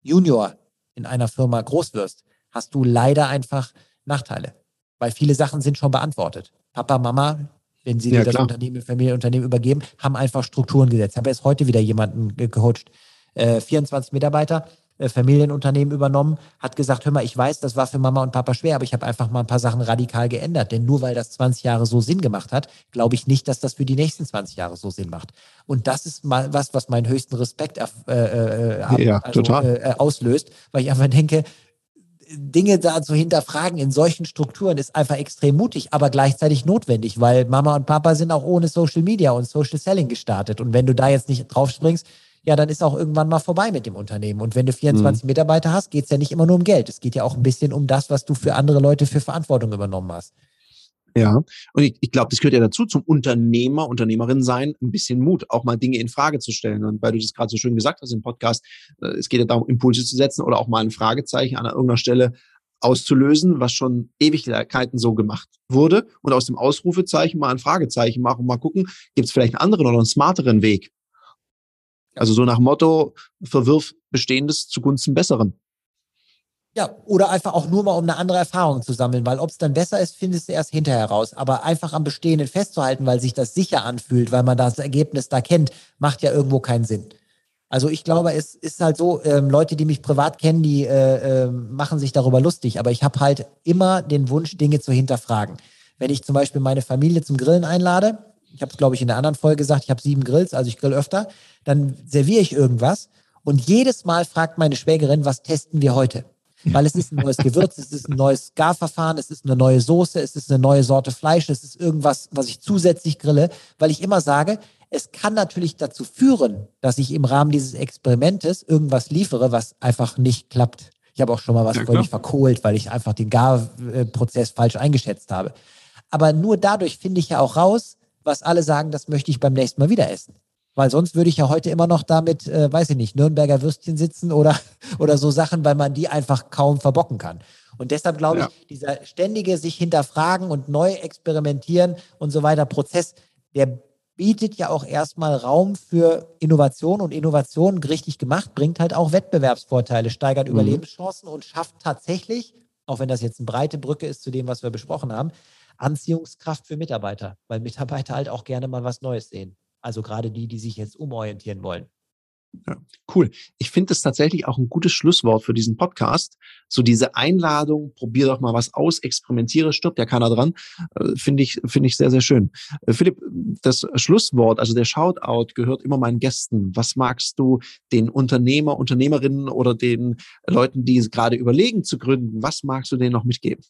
Junior in einer Firma groß wirst, hast du leider einfach Nachteile. Weil viele Sachen sind schon beantwortet. Papa, Mama, wenn sie dir das Unternehmen, Familienunternehmen übergeben, haben einfach Strukturen gesetzt. Ich habe erst heute wieder jemanden gecoacht, 24 Mitarbeiter, Familienunternehmen übernommen, hat gesagt, hör mal, ich weiß, das war für Mama und Papa schwer, aber ich habe einfach mal ein paar Sachen radikal geändert. Denn nur weil das 20 Jahre so Sinn gemacht hat, glaube ich nicht, dass das für die nächsten 20 Jahre so Sinn macht. Und das ist mal was meinen höchsten Respekt auslöst, weil ich einfach denke, Dinge da zu hinterfragen in solchen Strukturen ist einfach extrem mutig, aber gleichzeitig notwendig, weil Mama und Papa sind auch ohne Social Media und Social Selling gestartet. Und wenn du da jetzt nicht drauf springst, ja, dann ist auch irgendwann mal vorbei mit dem Unternehmen. Und wenn du 24 Mitarbeiter hast, geht es ja nicht immer nur um Geld. Es geht ja auch ein bisschen um das, was du für andere Leute für Verantwortung übernommen hast. Ja, und ich glaube, das gehört ja dazu, zum Unternehmer, Unternehmerin sein, ein bisschen Mut, auch mal Dinge in Frage zu stellen. Und weil du das gerade so schön gesagt hast im Podcast, es geht ja darum, Impulse zu setzen oder auch mal ein Fragezeichen an irgendeiner Stelle auszulösen, was schon Ewigkeiten so gemacht wurde. Und aus dem Ausrufezeichen mal ein Fragezeichen machen und mal gucken, gibt es vielleicht einen anderen oder einen smarteren Weg? Also so nach Motto, verwirf Bestehendes zugunsten Besseren. Ja, oder einfach auch nur mal, um eine andere Erfahrung zu sammeln, weil ob es dann besser ist, findest du erst hinterher raus. Aber einfach am Bestehenden festzuhalten, weil sich das sicher anfühlt, weil man das Ergebnis da kennt, macht ja irgendwo keinen Sinn. Also ich glaube, es ist halt so, Leute, die mich privat kennen, die machen sich darüber lustig. Aber ich habe halt immer den Wunsch, Dinge zu hinterfragen. Wenn ich zum Beispiel meine Familie zum Grillen einlade, ich habe es, glaube ich, in einer anderen Folge gesagt, ich habe 7 Grills, also ich grill öfter, dann serviere ich irgendwas und jedes Mal fragt meine Schwägerin, was testen wir heute? Weil es ist ein neues Gewürz, es ist ein neues Garverfahren, es ist eine neue Soße, es ist eine neue Sorte Fleisch, es ist irgendwas, was ich zusätzlich grille, weil ich immer sage, es kann natürlich dazu führen, dass ich im Rahmen dieses Experimentes irgendwas liefere, was einfach nicht klappt. Ich habe auch schon mal was völlig verkohlt, weil ich einfach den Garprozess falsch eingeschätzt habe. Aber nur dadurch finde ich ja auch raus, was alle sagen, das möchte ich beim nächsten Mal wieder essen. Weil sonst würde ich ja heute immer noch damit, weiß ich nicht, Nürnberger Würstchen sitzen oder so Sachen, weil man die einfach kaum verbocken kann. Und deshalb glaube ich, dieser ständige sich hinterfragen und neu experimentieren und so weiter Prozess, der bietet ja auch erstmal Raum für Innovation. Und Innovation richtig gemacht bringt halt auch Wettbewerbsvorteile, steigert Überlebenschancen und schafft tatsächlich, auch wenn das jetzt eine breite Brücke ist zu dem, was wir besprochen haben, Anziehungskraft für Mitarbeiter, weil Mitarbeiter halt auch gerne mal was Neues sehen. Also gerade die, die sich jetzt umorientieren wollen. Ja, cool. Ich finde das tatsächlich auch ein gutes Schlusswort für diesen Podcast. So diese Einladung, probier doch mal was aus, experimentiere, stirbt ja keiner dran. Finde ich sehr, sehr schön. Philipp, das Schlusswort, also der Shoutout gehört immer meinen Gästen. Was magst du den Unternehmer, Unternehmerinnen oder den Leuten, die gerade überlegen zu gründen, was magst du denen noch mitgeben?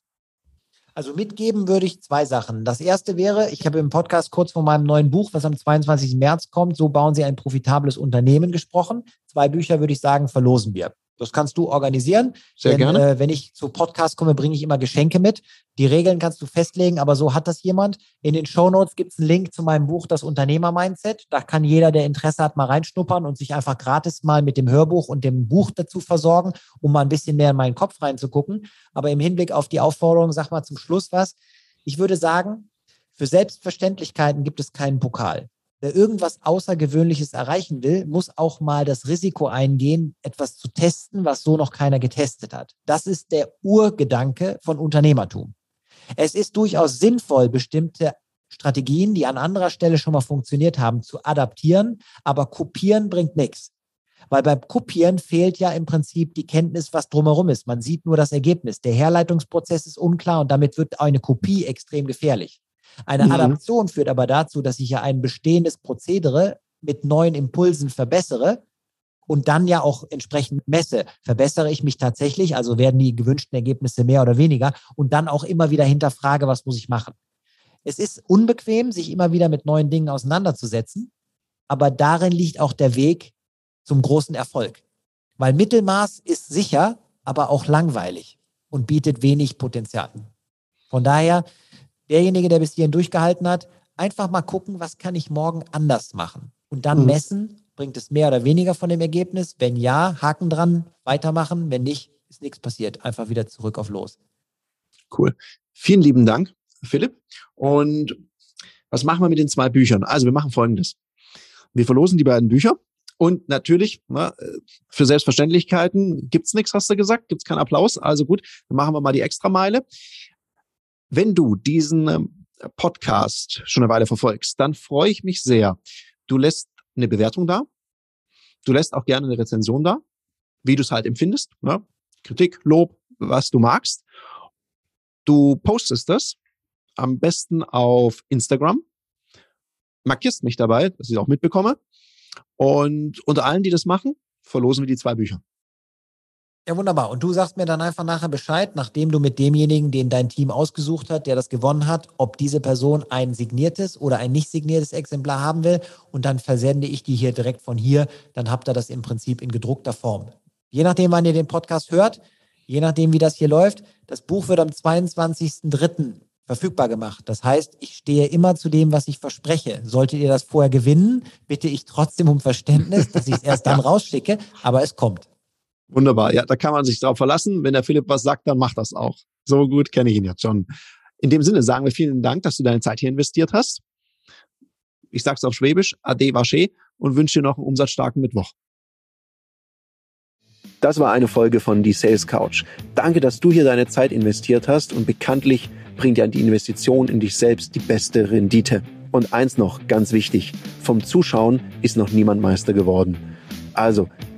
Also mitgeben würde ich 2 Sachen. Das erste wäre, ich habe im Podcast kurz vor meinem neuen Buch, was am 22. März kommt, so bauen Sie ein profitables Unternehmen gesprochen. 2 Bücher, würde ich sagen, verlosen wir. Das kannst du organisieren. Sehr gerne. Wenn ich zu Podcasts komme, bringe ich immer Geschenke mit. Die Regeln kannst du festlegen, aber so hat das jemand. In den Shownotes gibt es einen Link zu meinem Buch Das Unternehmer-Mindset. Da kann jeder, der Interesse hat, mal reinschnuppern und sich einfach gratis mal mit dem Hörbuch und dem Buch dazu versorgen, um mal ein bisschen mehr in meinen Kopf reinzugucken. Aber im Hinblick auf die Aufforderung, sag mal zum Schluss was. Ich würde sagen, für Selbstverständlichkeiten gibt es keinen Pokal. Wer irgendwas Außergewöhnliches erreichen will, muss auch mal das Risiko eingehen, etwas zu testen, was so noch keiner getestet hat. Das ist der Urgedanke von Unternehmertum. Es ist durchaus sinnvoll, bestimmte Strategien, die an anderer Stelle schon mal funktioniert haben, zu adaptieren, aber kopieren bringt nichts. Weil beim Kopieren fehlt ja im Prinzip die Kenntnis, was drumherum ist. Man sieht nur das Ergebnis. Der Herleitungsprozess ist unklar und damit wird eine Kopie extrem gefährlich. Eine Adaption führt aber dazu, dass ich ja ein bestehendes Prozedere mit neuen Impulsen verbessere und dann ja auch entsprechend messe. Verbessere ich mich tatsächlich, also werden die gewünschten Ergebnisse mehr oder weniger und dann auch immer wieder hinterfrage, was muss ich machen. Es ist unbequem, sich immer wieder mit neuen Dingen auseinanderzusetzen, aber darin liegt auch der Weg zum großen Erfolg. Weil Mittelmaß ist sicher, aber auch langweilig und bietet wenig Potenzial. Von daher... Derjenige, der bis hierhin durchgehalten hat, einfach mal gucken, was kann ich morgen anders machen? Und dann messen, bringt es mehr oder weniger von dem Ergebnis? Wenn ja, Haken dran, weitermachen. Wenn nicht, ist nichts passiert. Einfach wieder zurück auf los. Cool. Vielen lieben Dank, Philipp. Und was machen wir mit den 2 Büchern? Also wir machen Folgendes. Wir verlosen die beiden Bücher. Und natürlich, für Selbstverständlichkeiten gibt's nichts, hast du gesagt. Gibt's keinen Applaus. Also gut, dann machen wir mal die Extrameile. Wenn du diesen Podcast schon eine Weile verfolgst, dann freue ich mich sehr. Du lässt eine Bewertung da. Du lässt auch gerne eine Rezension da, wie du es halt empfindest, ne? Kritik, Lob, was du magst. Du postest das am besten auf Instagram, markierst mich dabei, dass ich es auch mitbekomme. Und unter allen, die das machen, verlosen wir die 2 Bücher. Ja, wunderbar. Und du sagst mir dann einfach nachher Bescheid, nachdem du mit demjenigen, den dein Team ausgesucht hat, der das gewonnen hat, ob diese Person ein signiertes oder ein nicht signiertes Exemplar haben will. Und dann versende ich die hier direkt von hier. Dann habt ihr das im Prinzip in gedruckter Form. Je nachdem, wann ihr den Podcast hört, je nachdem, wie das hier läuft, das Buch wird am 22.03. verfügbar gemacht. Das heißt, ich stehe immer zu dem, was ich verspreche. Solltet ihr das vorher gewinnen, bitte ich trotzdem um Verständnis, dass ich es erst dann rausschicke, aber es kommt. Wunderbar, ja, da kann man sich drauf verlassen. Wenn der Philipp was sagt, dann macht das auch. So gut kenne ich ihn jetzt schon. In dem Sinne sagen wir vielen Dank, dass du deine Zeit hier investiert hast. Ich sage es auf Schwäbisch, ade wasche und wünsche dir noch einen umsatzstarken Mittwoch. Das war eine Folge von Die Sales Couch. Danke, dass du hier deine Zeit investiert hast und bekanntlich bringt ja die Investition in dich selbst die beste Rendite. Und eins noch, ganz wichtig, vom Zuschauen ist noch niemand Meister geworden. Also,